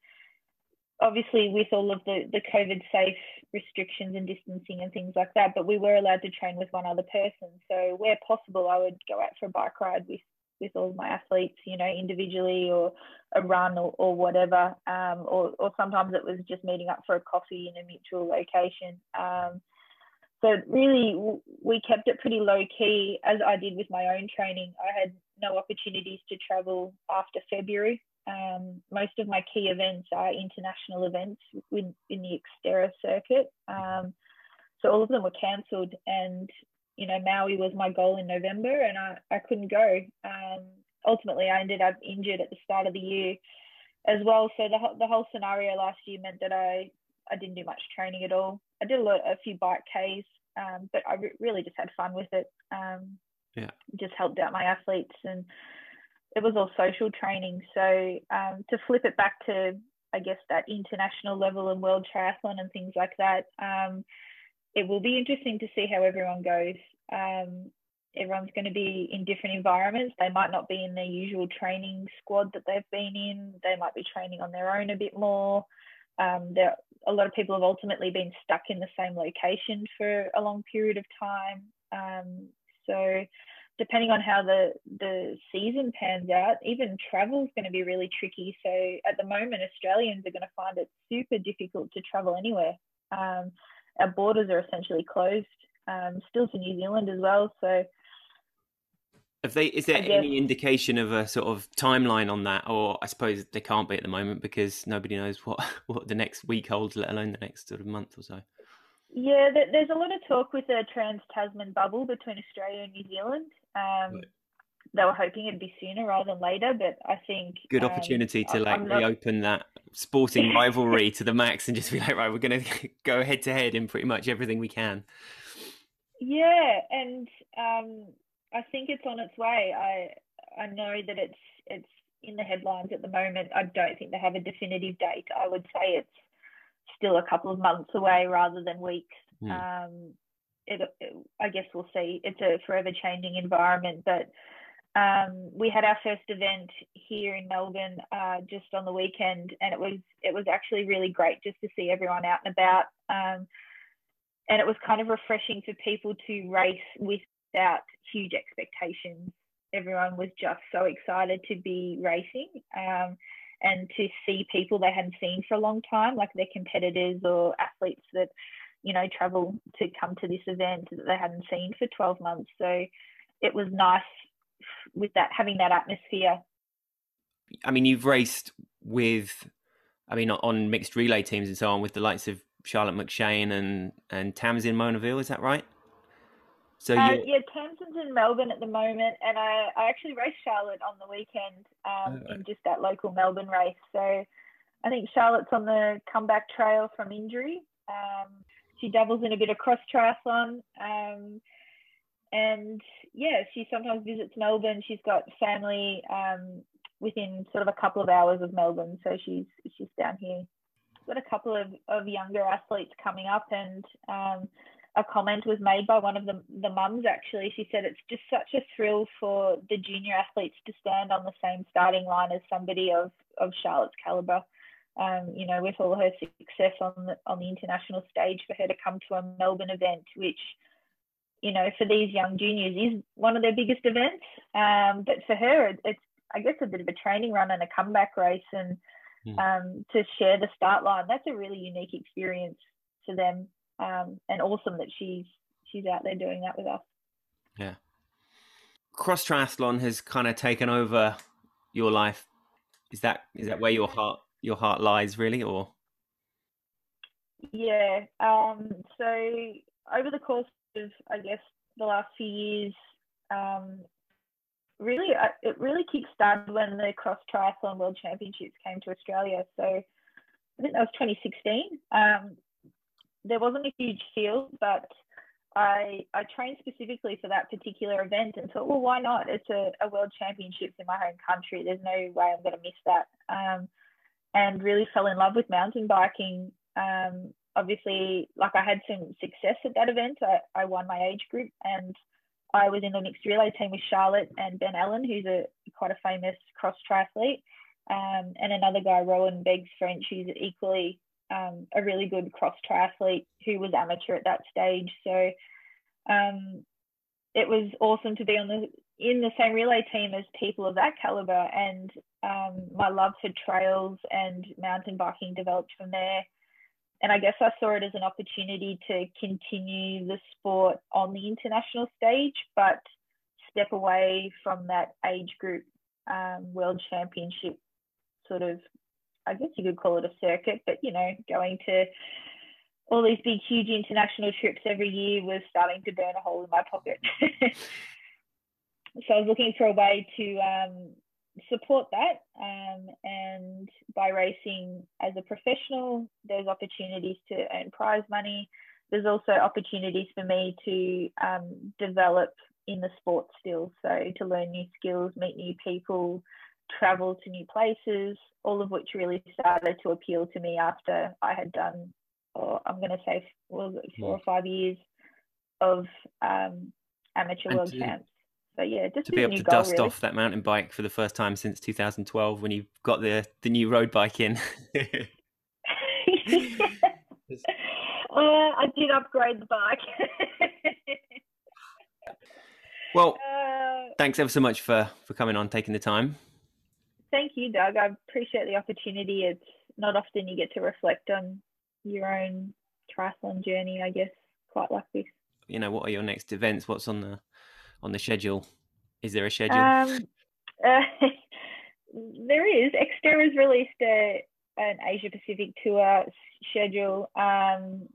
obviously with all of the, the COVID safe restrictions and distancing and things like that, but we were allowed to train with one other person. So where possible, I would go out for a bike ride with, with all of my athletes, you know, individually or a run or, or whatever. Um, or, or sometimes it was just meeting up for a coffee in a mutual location. Um, so really we kept it pretty low key, as I did with my own training. I had no opportunities to travel after February. Um, most of my key events are international events in, in the XTERRA circuit. Um, so all of them were cancelled, and, you know, Maui was my goal in November, and I, I couldn't go. Um, ultimately, I ended up injured at the start of the year as well. So the, the whole scenario last year meant that I, I didn't do much training at all. I did a, lot, a few bike Ks, um, but I re- really just had fun with it. Um, yeah. Just helped out my athletes, and it was all social training. So um, to flip it back to, I guess, that international level and World Triathlon and things like that, um, it will be interesting to see how everyone goes. Um, everyone's going to be in different environments. They might not be in their usual training squad that they've been in. They might be training on their own a bit more. Um, there, a lot of people have ultimately been stuck in the same location for a long period of time. Um, so... depending on how the, the season pans out, even travel is going to be really tricky. So at the moment, Australians are going to find it super difficult to travel anywhere. Um, our borders are essentially closed, um, still to New Zealand as well. So if they, is there guess, any indication of a sort of timeline on that? Or I suppose they can't be at the moment because nobody knows what, what the next week holds, let alone the next sort of month or so. Yeah, there's a lot of talk with the trans-Tasman bubble between Australia and New Zealand. Um, they were hoping it'd be sooner rather than later, but I think good opportunity um, to like not... reopen that sporting rivalry to the max and just be like, right, we're going to go head to head in pretty much everything we can. Yeah, and um, I think it's on its way. I I know that it's it's in the headlines at the moment. I don't think they have a definitive date. I would say it's still a couple of months away rather than weeks. Mm. Um, It, it, I guess we'll see. It's a forever changing environment, but um, we had our first event here in Melbourne uh, just on the weekend, and it was it was actually really great just to see everyone out and about, um, and it was kind of refreshing for people to race without huge expectations. Everyone was just so excited to be racing um, and to see people they hadn't seen for a long time, like their competitors or athletes that, you know, travel to come to this event that they hadn't seen for twelve months. So it was nice with that, having that atmosphere. I mean, you've raced with, I mean, on mixed relay teams and so on with the likes of Charlotte McShane and, and Tamsin Monaville, is that right? So uh, yeah, Tamsin's in Melbourne at the moment, and I, I actually raced Charlotte on the weekend um, oh, right. in just that local Melbourne race. So I think Charlotte's on the comeback trail from injury. Um, She dabbles in a bit of cross triathlon, um, and yeah, she sometimes visits Melbourne. She's got family um, within sort of a couple of hours of Melbourne, so she's she's down here. Got a couple of, of younger athletes coming up, and um, a comment was made by one of the the mums actually. She said it's just such a thrill for the junior athletes to stand on the same starting line as somebody of of Charlotte's calibre. Um, you know, with all her success on the, on the international stage, for her to come to a Melbourne event, which, you know, for these young juniors is one of their biggest events. Um, but for her, it, it's, I guess, a bit of a training run and a comeback race, and mm. um, to share the start line, that's a really unique experience for them, um, and awesome that she's she's out there doing that with us. Yeah. Cross triathlon has kind of taken over your life. Is that is that where your heart... your heart lies really, or? Yeah. Um, so over the course of, I guess, the last few years, um, really, I, it really kick-started when the Cross Triathlon World Championships came to Australia. So I think that was twenty sixteen. Um, there wasn't a huge field, but I I trained specifically for that particular event and thought, well, why not? It's a, a world championships in my home country. There's no way I'm going to miss that. Um, and really fell in love with mountain biking. Um, obviously, like I had some success at that event. I, I won my age group, and I was in the mixed relay team with Charlotte and Ben Allen, who's a quite a famous cross triathlete, um, and another guy, Rowan Beggs French, who's equally um, a really good cross triathlete who was amateur at that stage. So um, it was awesome to be on the in the same relay team as people of that caliber, and um, my love for trails and mountain biking developed from there. And I guess I saw it as an opportunity to continue the sport on the international stage, but step away from that age group um, world championship sort of, I guess you could call it a circuit, but, you know, going to all these big, huge international trips every year was starting to burn a hole in my pocket. So I was looking for a way to um, support that, um, and by racing as a professional, there's opportunities to earn prize money. There's also opportunities for me to um, develop in the sport still, so to learn new skills, meet new people, travel to new places, all of which really started to appeal to me after I had done, or I'm going to say four, four or five years of um, amateur world camps. So yeah, just to be able to dust really. off that mountain bike for the first time since two thousand twelve when you got the the new road bike in. Yeah. uh, I did upgrade the bike. Well, uh, thanks ever so much for for coming on, taking the time. Thank you, Doug. I appreciate the opportunity. It's not often you get to reflect on your own triathlon journey, I guess, quite like this. You know, what are your next events? What's on the on the schedule? Is there a schedule? Um, uh, there is. XTERRA's released a, an Asia Pacific tour schedule. Um,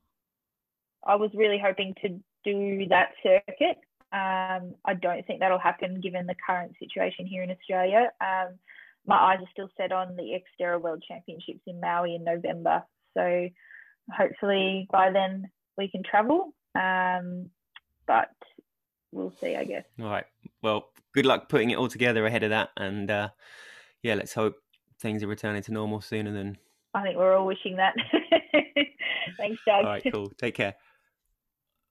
I was really hoping to do that circuit. Um, I don't think that'll happen given the current situation here in Australia. Um, my eyes are still set on the XTERRA World Championships in Maui in November. So hopefully by then we can travel. Um, but we'll see, I guess. All right. Well, good luck putting it all together ahead of that. And uh, yeah, let's hope things are returning to normal sooner than... I think we're all wishing that. Thanks, Doug. All right, cool. Take care.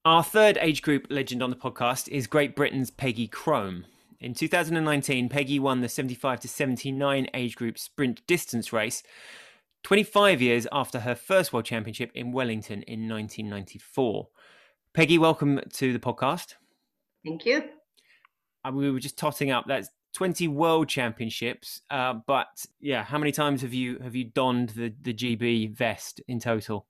Our third age group legend on the podcast is Great Britain's Peggy Crome. In two thousand nineteen, Peggy won the seventy-five to seventy-nine age group sprint distance race twenty-five years after her first World Championship in Wellington in nineteen ninety-four. Peggy, welcome to the podcast. Thank you. And we were just totting up. That's twenty world championships. Uh, but yeah, how many times have you have you donned the, the G B vest in total?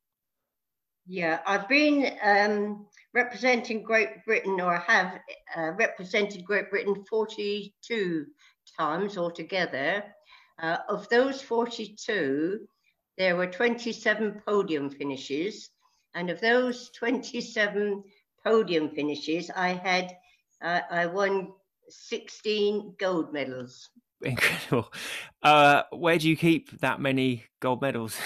Yeah, I've been um, representing Great Britain, or I have uh, represented Great Britain forty-two times altogether. Uh, of those forty-two, there were twenty-seven podium finishes. And of those twenty-seven podium finishes, I had Uh, I won sixteen gold medals. Incredible. Uh, where do you keep that many gold medals?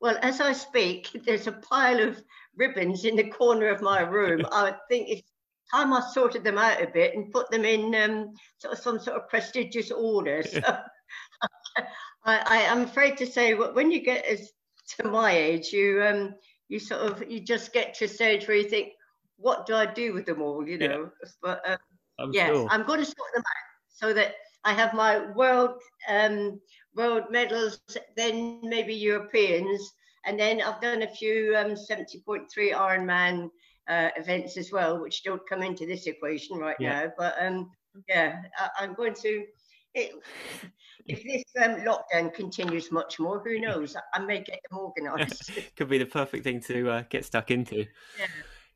Well, as I speak, there's a pile of ribbons in the corner of my room. I think it's time I sorted them out a bit and put them in um, sort of some sort of prestigious order. So I, I am afraid to say, when you get as to my age, you um, you sort of you just get to a stage where you think, what do I do with them all, you know? Yeah. But um, I'm yeah, sure. I'm going to sort them out so that I have my world um, world medals, then maybe Europeans, and then I've done a few um, seventy point three Ironman uh, events as well, which don't come into this equation right yeah. now. But um, yeah, I, I'm going to. It, if this um, lockdown continues much more, who knows? I, I may get them organised. Could be the perfect thing to uh, get stuck into. Yeah.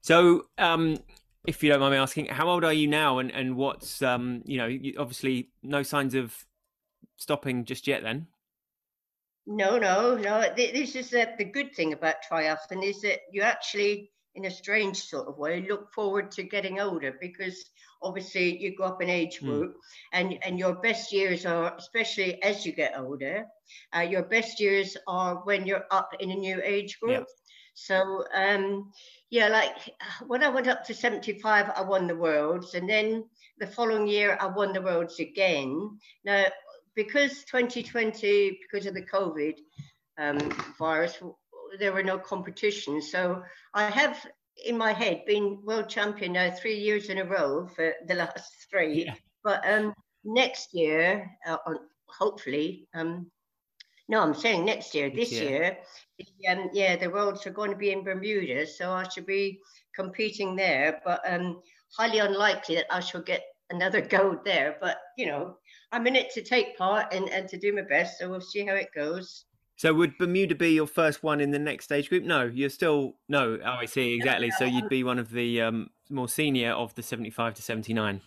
So, um, if you don't mind me asking, how old are you now, and, and what's, um, you know, you, obviously no signs of stopping just yet then? No, no, no. This is uh, the good thing about triathlon is that you actually, in a strange sort of way, look forward to getting older, because obviously you go up an age group, mm. and, and your best years are, especially as you get older, uh, your best years are when you're up in a new age group. Yeah. So, um, yeah, like when I went up to seventy-five, I won the Worlds, and then the following year I won the Worlds again. Now, because twenty twenty, because of the COVID um, virus, there were no competitions. So I have in my head been world champion now three years in a row for the last three. Yeah. But um, next year, uh, hopefully, um, no, I'm saying next year, this yeah. year, um, yeah, the Worlds are going to be in Bermuda. So I should be competing there, but um, highly unlikely that I shall get another gold there. But, you know, I'm in it to take part and, and to do my best. So we'll see how it goes. So would Bermuda be your first one in the next age group? No, you're still, no, oh, I see, exactly. So you'd be one of the um, more senior of the seventy-five to seventy-nine.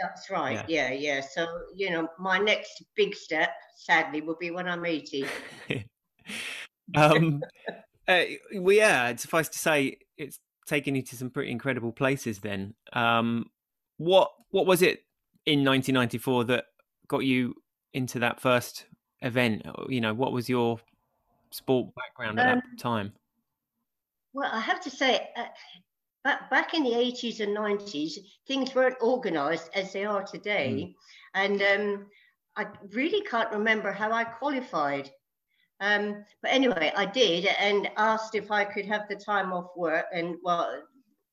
That's right, yeah. yeah, yeah. So, you know, my next big step, sadly, will be when I'm eighty. um, uh, well, yeah, suffice to say, it's taken you to some pretty incredible places then. Um, what what was it in nineteen ninety-four that got you into that first event? You know, what was your sport background at um, that time? Well, I have to say, uh, back, back in the eighties and nineties, things weren't organised as they are today. Mm. And um, I really can't remember how I qualified. Um, but anyway, I did, and asked if I could have the time off work. And, well,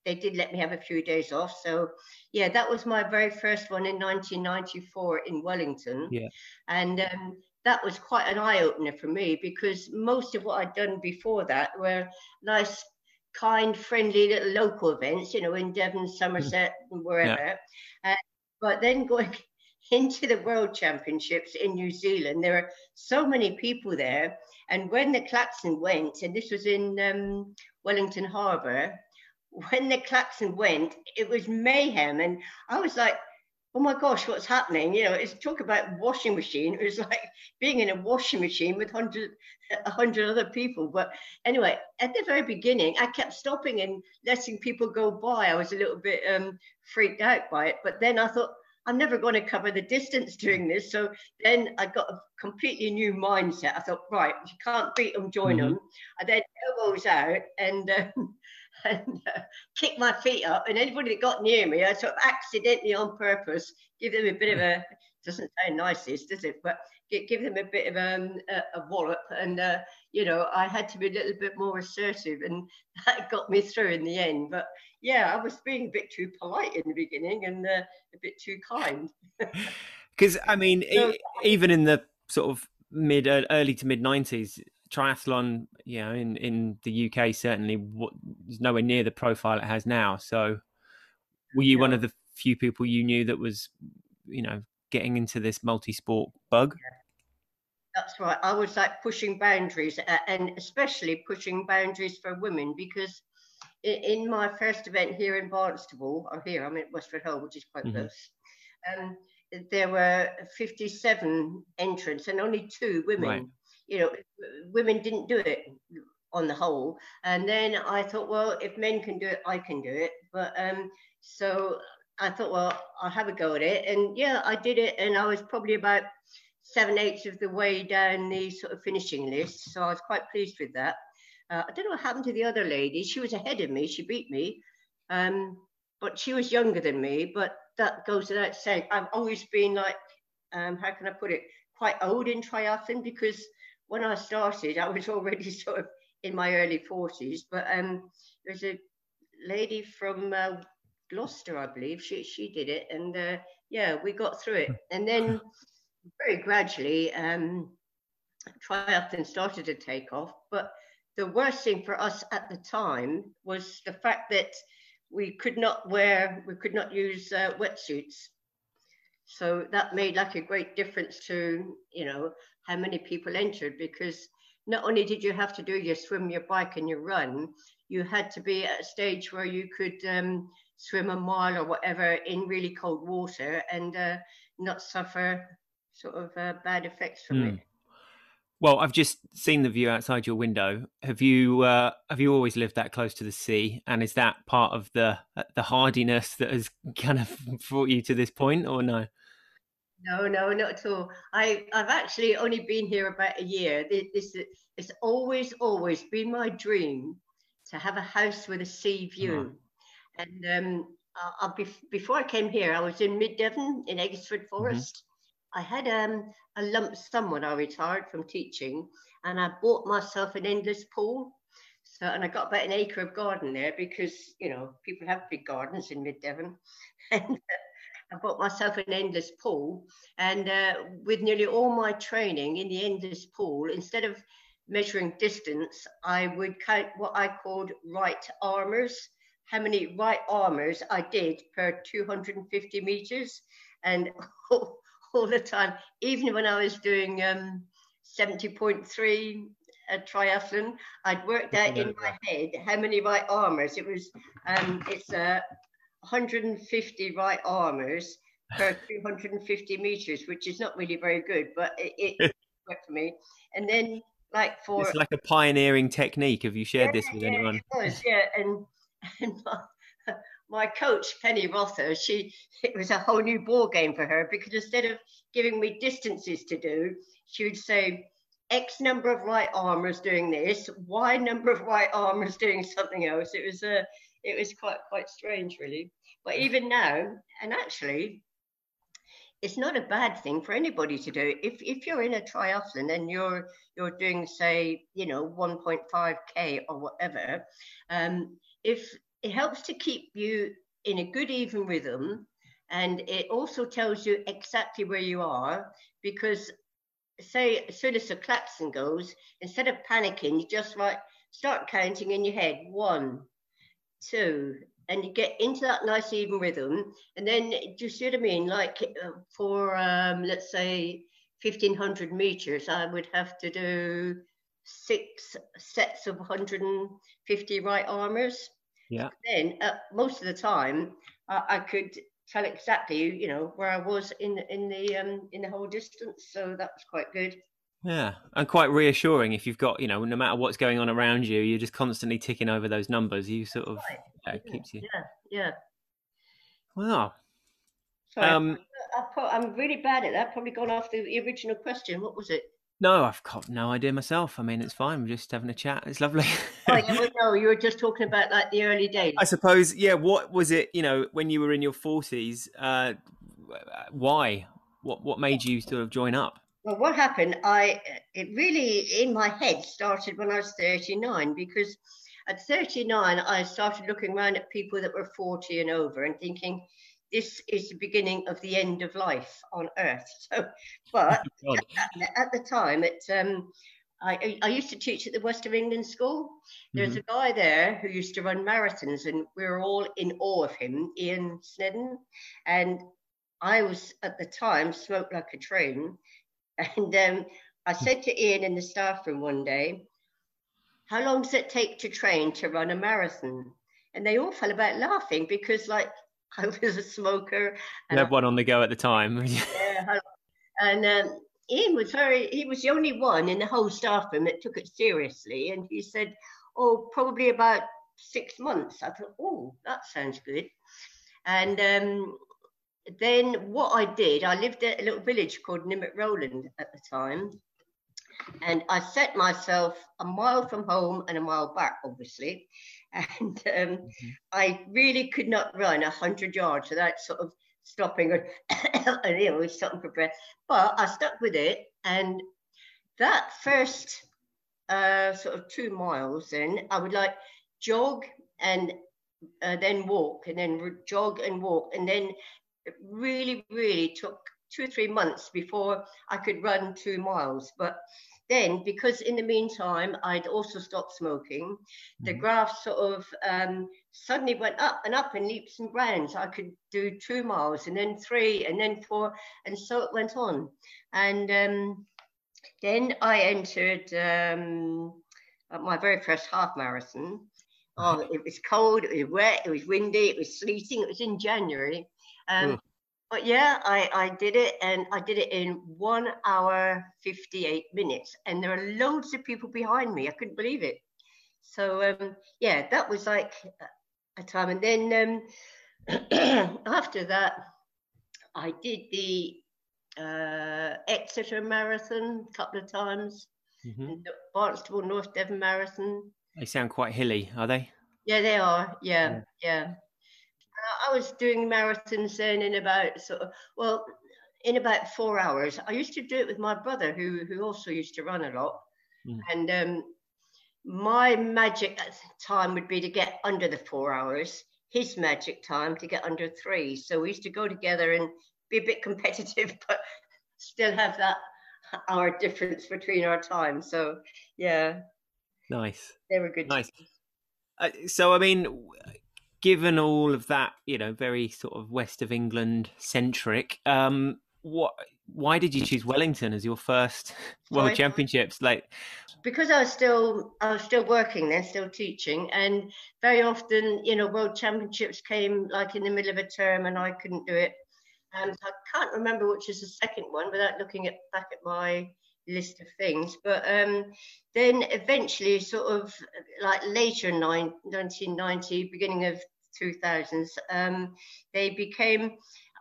they did let me have a few days off. So, yeah, that was my very first one in nineteen ninety-four in Wellington. Yeah. And um, that was quite an eye-opener for me, because most of what I'd done before that were nice, kind, friendly little local events, you know, in Devon, Somerset, and wherever. Yeah. Uh, but then going into the World Championships in New Zealand, there were so many people there. And when the klaxon went, and this was in um, Wellington Harbour, when the klaxon went, it was mayhem. And I was like, oh my gosh, what's happening? You know, it's talk about washing machine. It was like being in a washing machine with hundred, a hundred other people. But anyway, at the very beginning, I kept stopping and letting people go by. I was a little bit um, freaked out by it. But then I thought, I'm never going to cover the distance doing this. So then I got a completely new mindset. I thought, right, you can't beat them, join mm-hmm. them. I then elbows out and... Um, and uh, kick my feet up, and anybody that got near me, I sort of accidentally on purpose give them a bit of a, doesn't sound nice this, does it, but give them a bit of um, a, a wallop, and uh, you know, I had to be a little bit more assertive, and that got me through in the end. But yeah, I was being a bit too polite in the beginning, and uh, a bit too kind, because I mean so, e even in the sort of mid early to mid nineties, triathlon, you know, in in the U K certainly what is nowhere near the profile it has now. So were you yeah. one of the few people you knew that was, you know, getting into this multi-sport bug? Yeah. That's right. I was like pushing boundaries, uh, and especially pushing boundaries for women, because in, in my first event here in Barnstaple, or here, I'm at Westford Hull, which is quite mm-hmm. close, um, there were fifty-seven entrants and only two women. Right. You know, women didn't do it on the whole. And then I thought, well, if men can do it, I can do it. But um, so I thought, well, I'll have a go at it. And yeah, I did it. And I was probably about seven eighths of the way down the sort of finishing list. So I was quite pleased with that. Uh, I don't know what happened to the other lady. She was ahead of me. She beat me. Um, but she was younger than me. But that goes without saying. I've always been like, um, how can I put it, quite old in triathlon, because when I started, I was already sort of in my early forties, but um, there was a lady from uh, Gloucester, I believe, she, she did it, and uh, yeah, we got through it. And then very gradually, um, triathlon started to take off, but the worst thing for us at the time was the fact that we could not wear, we could not use uh, wetsuits. So that made like a great difference to, you know, how many people entered, because not only did you have to do your swim, your bike and your run, you had to be at a stage where you could um, swim a mile or whatever in really cold water and uh, not suffer sort of uh, bad effects from mm. it. Well, I've just seen the view outside your window. Have you uh, have you always lived that close to the sea? And is that part of the the hardiness that has kind of brought you to this point, or no? No, no, not at all. I, I've actually only been here about a year. This it's always, always been my dream to have a house with a sea view. Mm. And um, I, I, before I came here, I was in Mid-Devon in Egglesford Forest. Mm-hmm. I had um, a lump sum when I retired from teaching, and I bought myself an endless pool. So, and I got about an acre of garden there because, you know, people have big gardens in Mid-Devon. And uh, I bought myself an endless pool. And uh, with nearly all my training in the endless pool, instead of measuring distance, I would count what I called right armers, how many right armers I did per two hundred fifty meters. And oh, all the time, even when I was doing um, seventy point three uh, triathlon, I'd worked out in my head how many right armers. It was, um, it's uh, one hundred fifty right armers per two hundred fifty meters, which is not really very good, but it, it worked for me. And then, like for it's like a pioneering technique. Have you shared yeah, this with yeah, anyone? It was, yeah, and and. My, My coach, Penny Rother, she, it was a whole new ball game for her, because instead of giving me distances to do, she would say, X number of right armers doing this, Y number of right armers doing something else. It was a, uh, it was quite, quite strange, really. But even now, and actually, it's not a bad thing for anybody to do. If, if you're in a triathlon and you're, you're doing, say, you know, one point five K or whatever, um, if... it helps to keep you in a good even rhythm, and it also tells you exactly where you are, because say as soon as the klaxon goes, instead of panicking, you just like start counting in your head, one, two, and you get into that nice even rhythm. And then, do you see what I mean? Like for, um, let's say, fifteen hundred meters, I would have to do six sets of one hundred fifty right armers. Yeah. Then uh, most of the time uh, I could tell exactly, you know, where I was in in the um, in the whole distance, so that was quite good. Yeah, and quite reassuring if you've got, you know, no matter what's going on around you, you're just constantly ticking over those numbers. You sort That's of right. yeah, yeah, keeps you. Yeah, yeah. Wow. Sorry, um, I, I, I'm really bad at that. Probably gone off the original question. What was it? No, I've got no idea myself. I mean, it's fine. We're just having a chat. It's lovely. Oh, yeah, well, no, you were just talking about like the early days. I suppose, yeah. What was it, you know, when you were in your forties, uh, why? What What made you sort of join up? Well, what happened, I it really, in my head, started when I was thirty-nine, because at thirty-nine, I started looking around at people that were forty and over and thinking, this is the beginning of the end of life on Earth. So, but oh, at, at the time, it, um, I, I used to teach at the West of England School. There's mm-hmm. a guy there who used to run marathons, and we were all in awe of him, Ian Snedden. And I was, at the time, smoked like a train. And um, I said to Ian in the staff room one day, how long does it take to train to run a marathon? And they all fell about laughing, because like, I was a smoker. You had one on the go at the time. Yeah, and um, Ian was very, he was the only one in the whole staff room that took it seriously. And he said, oh, probably about six months. I thought, oh, that sounds good. And um, then what I did, I lived at a little village called Nimmet Rowland at the time. And I set myself a mile from home and a mile back, obviously. And um, mm-hmm. I really could not run one hundred yards without sort of stopping or, and, you know, stopping for breath. But I stuck with it. And that first uh, sort of two miles then, I would like jog and uh, then walk and then jog and walk. And then it really, really took two or three months before I could run two miles. But then, because in the meantime, I'd also stopped smoking, the graph sort of um, suddenly went up and up in leaps and bounds. I could do two miles and then three and then four, and so it went on. And um, then I entered um, my very first half marathon. Oh, it was cold, it was wet, it was windy, it was sleeting, it was in January. Um, But yeah, I, I did it, and I did it in one hour, fifty-eight minutes. And there are loads of people behind me. I couldn't believe it. So um, yeah, that was like a time. And then um, after that, I did the uh, Exeter Marathon a couple of times, mm-hmm. the Barnstaple North Devon Marathon. They sound quite hilly, are they? Yeah, they are. Yeah, yeah. yeah. I was doing marathons then in about sort of, well, in about four hours. I used to do it with my brother, who who also used to run a lot. Mm. And um, my magic time would be to get under the four hours. His magic time to get under three. So we used to go together and be a bit competitive, but still have that hour difference between our time. So yeah, nice. They were good. Nice. Uh, so I mean. Given all of that, you know, very sort of west of England centric, um, what? Why did you choose Wellington as your first World Sorry. Championships? Like, because I was still, I was still working then, still teaching, and very often, you know, World Championships came like in the middle of a term, and I couldn't do it. And I can't remember which is the second one without looking at back at my list of things. But um, then eventually, sort of like later in nineteen ninety, beginning of two thousands, um, they became,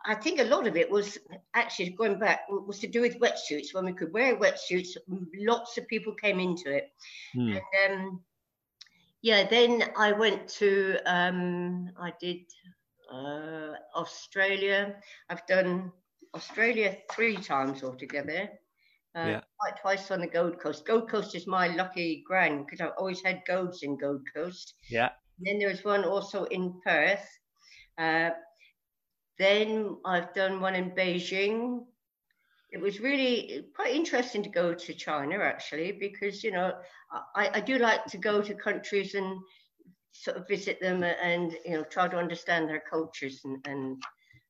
I think a lot of it was actually going back, was to do with wetsuits. When we could wear wetsuits, lots of people came into it. Mm. And um, yeah, then I went to, um, I did uh, Australia. I've done Australia three times altogether. Uh, yeah. Quite twice on the Gold Coast. Gold Coast is my lucky ground because I've always had golds in Gold Coast. Yeah. Then there was one also in Perth. Uh, then I've done one in Beijing. It was really quite interesting to go to China, actually, because, you know, I, I do like to go to countries and sort of visit them and, you know, try to understand their cultures and, and,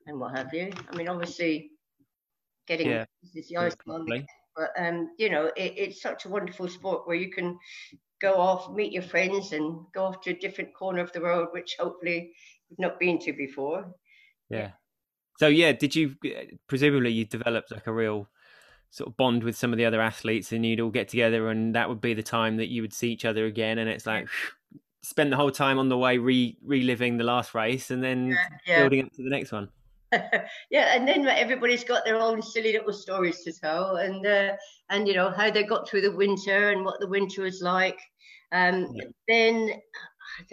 and what have you. I mean, obviously, getting yeah, is the ice on the but, um, you know, it, it's such a wonderful sport where you can go off, meet your friends and go off to a different corner of the world, which hopefully you've not been to before. Yeah. So, yeah, did you, presumably you developed like a real sort of bond with some of the other athletes and you'd all get together and that would be the time that you would see each other again. And it's like, whew, spend the whole time on the way re reliving the last race and then yeah, yeah. building up to the next one. Yeah, and then everybody's got their own silly little stories to tell, and uh, and you know how they got through the winter and what the winter was like. Um, yeah. Then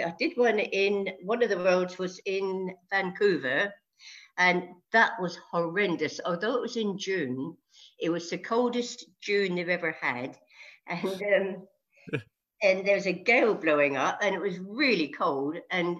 I did one in one of the roads was in Vancouver, and that was horrendous. Although it was in June, it was the coldest June they've ever had, and um, and there was a gale blowing up, and it was really cold and.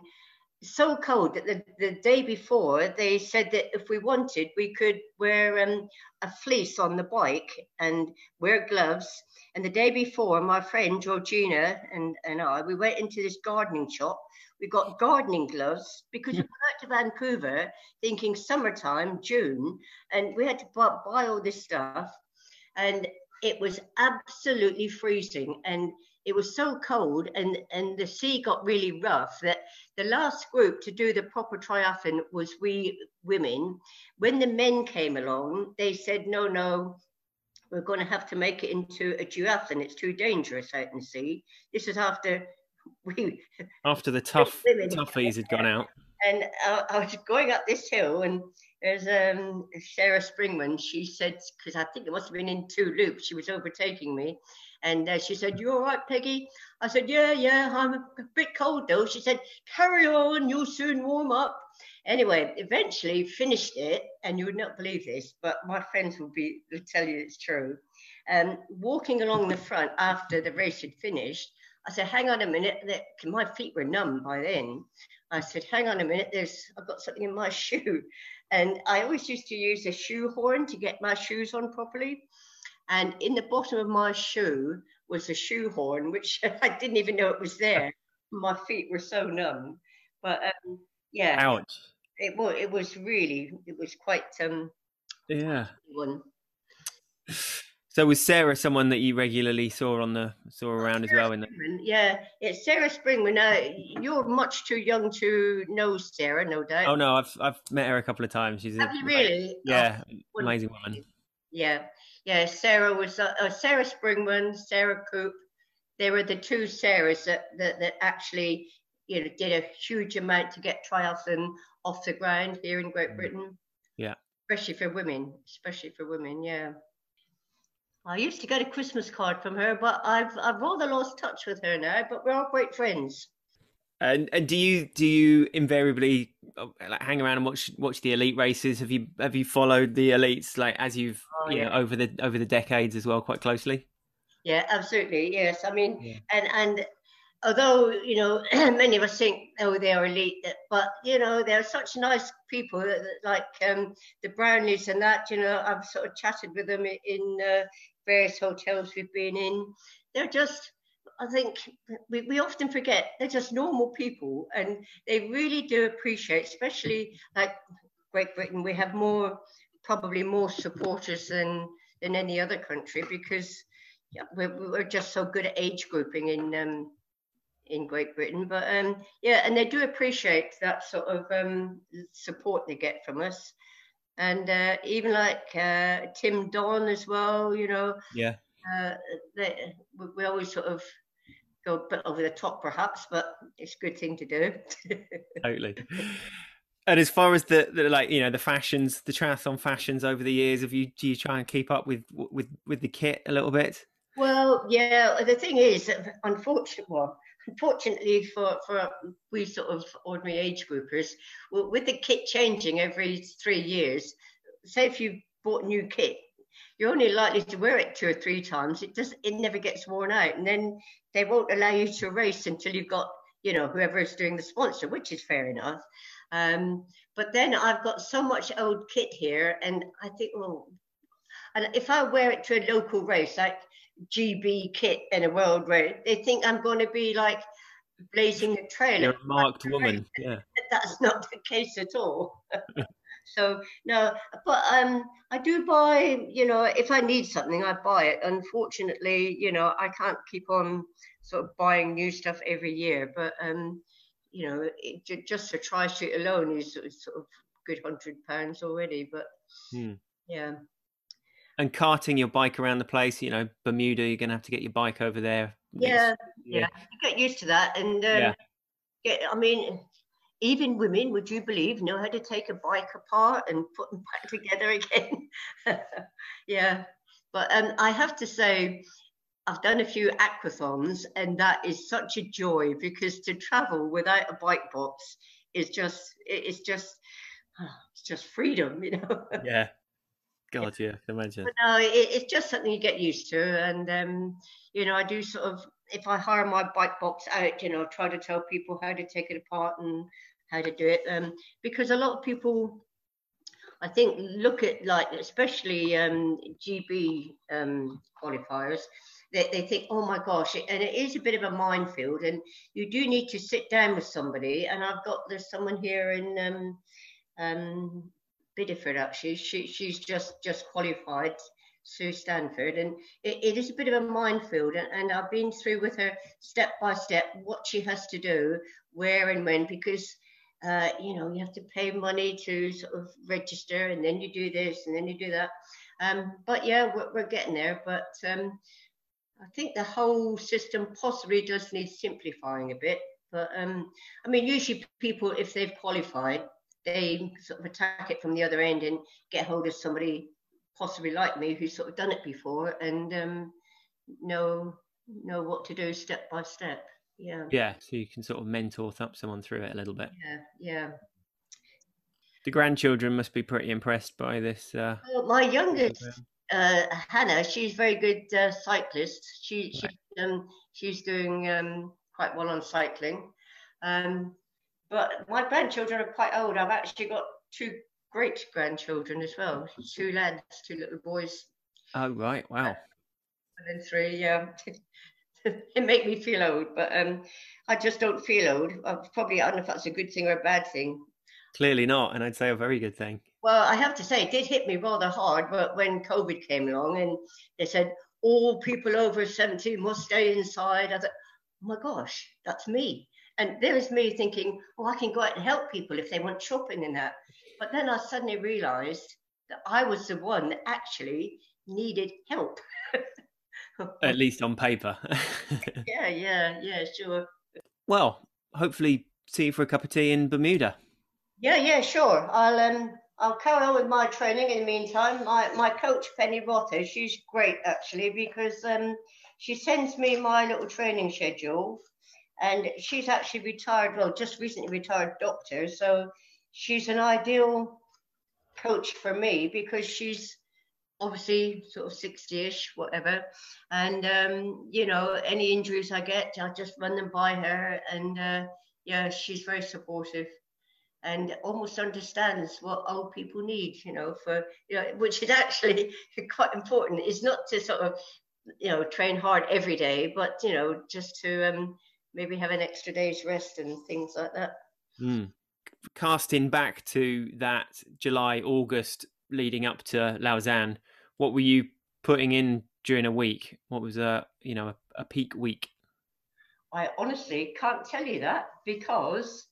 So cold that the, the day before they said that if we wanted we could wear um, a fleece on the bike and wear gloves. And the day before, my friend Georgina and, and I, we went into this gardening shop. We got gardening gloves because we went to Vancouver thinking summertime, June, and we had to buy, buy all this stuff. And it was absolutely freezing. And it was so cold and, and the sea got really rough that the last group to do the proper triathlon was we women. When the men came along, they said, no, no, we're going to have to make it into a duathlon. It's too dangerous out in the sea. This is after we... After the tough toughies had gone out. And I, I was going up this hill and there's um, Sarah Springman. She said, because I think it must have been in two loops, she was overtaking me. And uh, she said, you all right, Peggy? I said, yeah, yeah, I'm a bit cold though. She said, carry on, you'll soon warm up. Anyway, eventually finished it, and you would not believe this, but my friends will, be, will tell you it's true. Um, walking along the front after the race had finished, I said, hang on a minute, my feet were numb by then. I said, hang on a minute, there's, I've got something in my shoe. And I always used to use a shoehorn to get my shoes on properly. And in the bottom of my shoe was a shoehorn, which I didn't even know it was there. My feet were so numb. But um, yeah, ouch! It was. It was really. It was quite. Um, yeah. One. So was Sarah someone that you regularly saw on the saw around Sarah as well? In the... Yeah, it's Sarah Springman. Uh, you're much too young to know Sarah, no doubt. Oh no, I've I've met her a couple of times. She's Have a, you really? Yeah, oh, amazing woman. Yeah, yeah. Sarah was uh, uh, Sarah Springman, Sarah Coop. They were the two Sarahs that, that that actually, you know, did a huge amount to get triathlon off the ground here in Great Britain. Yeah, especially for women, especially for women. Yeah. I used to get a Christmas card from her, but I've I've rather lost touch with her now. But we're all great friends. And and do you do you invariably like hang around and watch watch the elite races? Have you have you followed the elites like as you've oh, you yeah. know over the over the decades as well quite closely? Yeah, absolutely. Yes, I mean, yeah. and and although you know many of us think oh they are elite, but you know they're such nice people that, that, like um, the Brownleys and that. You know I've sort of chatted with them in. Uh, various hotels we've been in. They're just, I think we, we often forget, they're just normal people, and they really do appreciate, especially like Great Britain, we have more, probably more supporters than, than any other country, because yeah, we're, we're just so good at age grouping in um, in Great Britain. But um, yeah, and they do appreciate that sort of um, support they get from us. And uh, even like uh, Tim Don as well, you know. Yeah. Uh, they, we always sort of go a bit over the top, perhaps, but it's a good thing to do. Totally. And as far as the, the like, you know, the fashions, the triathlon fashions over the years, have you do you try and keep up with with with the kit a little bit? Well, yeah. The thing is, unfortunately, well, unfortunately for for we sort of ordinary age groupers, well, with the kit changing every three years, say if you bought new kit, you're only likely to wear it two or three times. It does it never gets worn out, and then they won't allow you to race until you've got you know whoever is doing the sponsor, which is fair enough. Um, but then I've got so much old kit here, and I think well, and if I wear it to a local race, like. G B kit in a world race, they think I'm going to be like blazing a trail. You're a marked woman, yeah. That's not the case at all. So no, but um, I do buy. You know, if I need something, I buy it. Unfortunately, you know, I can't keep on sort of buying new stuff every year. But um, you know, it, just a tri suit alone is sort of good hundred pounds already. But hmm. yeah. And carting your bike around the place, you know, Bermuda, you're going to have to get your bike over there. Yeah, yeah, yeah. You get used to that. And, um, yeah. get, I mean, even women, would you believe, know how to take a bike apart and put them back together again? Yeah. But um, I have to say, I've done a few aquathons, and that is such a joy, because to travel without a bike box is just, it's just, it's just freedom, you know? Yeah. God, yeah, I can imagine. But no, it, it's just something you get used to. And, um, you know, I do sort of, if I hire my bike box out, you know, try to tell people how to take it apart and how to do it. Um, because a lot of people, I think, look at, like, especially um, G B um, qualifiers, they, they think, oh, my gosh, and it is a bit of a minefield. And you do need to sit down with somebody. And I've got, there's someone here in... Um, um, Biddeford, actually, she, she's just just qualified, Sue Stanford, and it, it is a bit of a minefield, and, and I've been through with her step by step what she has to do, where and when, because uh, you know you have to pay money to sort of register, and then you do this, and then you do that. Um, but yeah, we're, we're getting there. But um, I think the whole system possibly does need simplifying a bit. But um, I mean, usually people, if they've qualified, they sort of attack it from the other end and get hold of somebody possibly like me who's sort of done it before and um, know know what to do step by step. Yeah. Yeah. So you can sort of mentor th- someone through it a little bit. Yeah. Yeah. The grandchildren must be pretty impressed by this. Uh, well, my youngest, uh, Hannah, she's a very good uh, cyclist. She, right. she um, she's doing um, quite well on cycling. Um, But my grandchildren are quite old. I've actually got two great grandchildren as well. Two lads, two little boys. Oh, right. Wow. And then three, yeah. They make me feel old, but um, I just don't feel old. I probably, I don't know if that's a good thing or a bad thing. Clearly not. And I'd say a very good thing. Well, I have to say, it did hit me rather hard, but when COVID came along and they said, all people over seventy must stay inside, I thought, oh my gosh, that's me. And there was me thinking, well, I can go out and help people if they want shopping and that. But then I suddenly realized that I was the one that actually needed help. At least on paper. yeah, yeah, yeah, sure. Well, hopefully see you for a cup of tea in Bermuda. Yeah, yeah, sure. I'll um, I'll carry on with my training in the meantime. My my coach, Penny Rother, she's great, actually, because um, she sends me my little training schedule. And she's actually retired, well, just recently retired doctor. So she's an ideal coach for me because she's obviously sort of sixty-ish, whatever. And, um, you know, any injuries I get, I just run them by her. And, uh, yeah, she's very supportive and almost understands what old people need, you know, for, you know, which is actually quite important. It's not to sort of, you know, train hard every day, but, you know, just to... Um, maybe have an extra day's rest and things like that. Mm. Casting back to that July, August leading up to Lausanne, what were you putting in during a week? What was a, you know, a, a peak week? I honestly can't tell you that because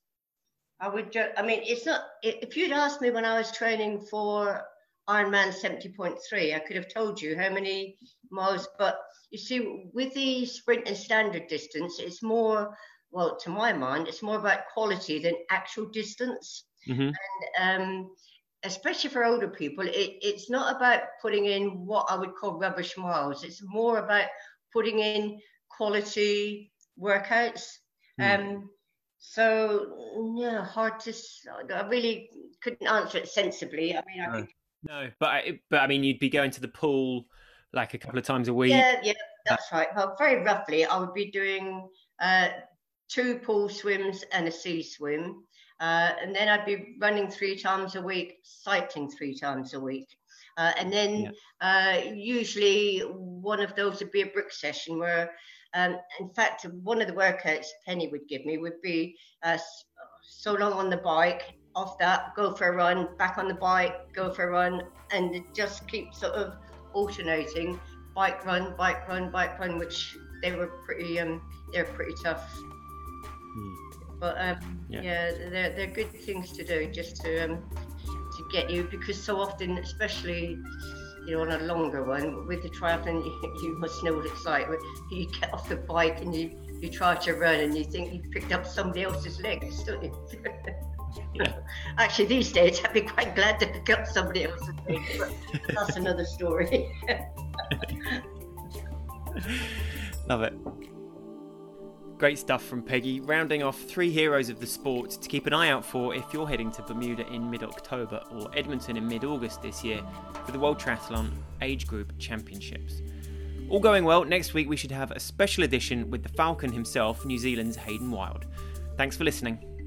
I would just, I mean, it's not, if you'd asked me when I was training for Ironman seventy point three, I could have told you how many miles, but you see, with the sprint and standard distance, it's more, well, to my mind, it's more about quality than actual distance. Mm-hmm. And um, especially for older people, it, it's not about putting in what I would call rubbish miles. It's more about putting in quality workouts. Mm. Um, so, yeah, hard to, I really couldn't answer it sensibly. I mean, I think. No, but I, but I mean, you'd be going to the pool like a couple of times a week. Yeah, yeah, that's right. Well, very roughly, I would be doing uh, two pool swims and a sea swim. Uh, and then I'd be running three times a week, cycling three times a week. Uh, and then yeah. uh, usually one of those would be a brick session where, um, in fact, one of the workouts Penny would give me would be uh, so long on the bike, off that, go for a run, back on the bike, go for a run, and just keep sort of alternating bike run, bike run, bike run, which they were pretty um they're pretty tough. Mm. But um yeah, yeah they're, they're good things to do just to um to get you, because so often, especially, you know, on a longer one with the triathlon, you, you must know what it's like. You get off the bike and you you try to run and you think you've picked up somebody else's legs, don't you? Yeah. Actually, these days I'd be quite glad to pick up somebody else's thing, but that's another story. Love it. Great stuff from Peggy, rounding off three heroes of the sport to keep an eye out for if you're heading to Bermuda in mid-October or Edmonton in mid-August this year for the World Triathlon Age Group Championships. All going well, next week we should have a special edition with the Falcon himself, New Zealand's Hayden Wild. Thanks for listening.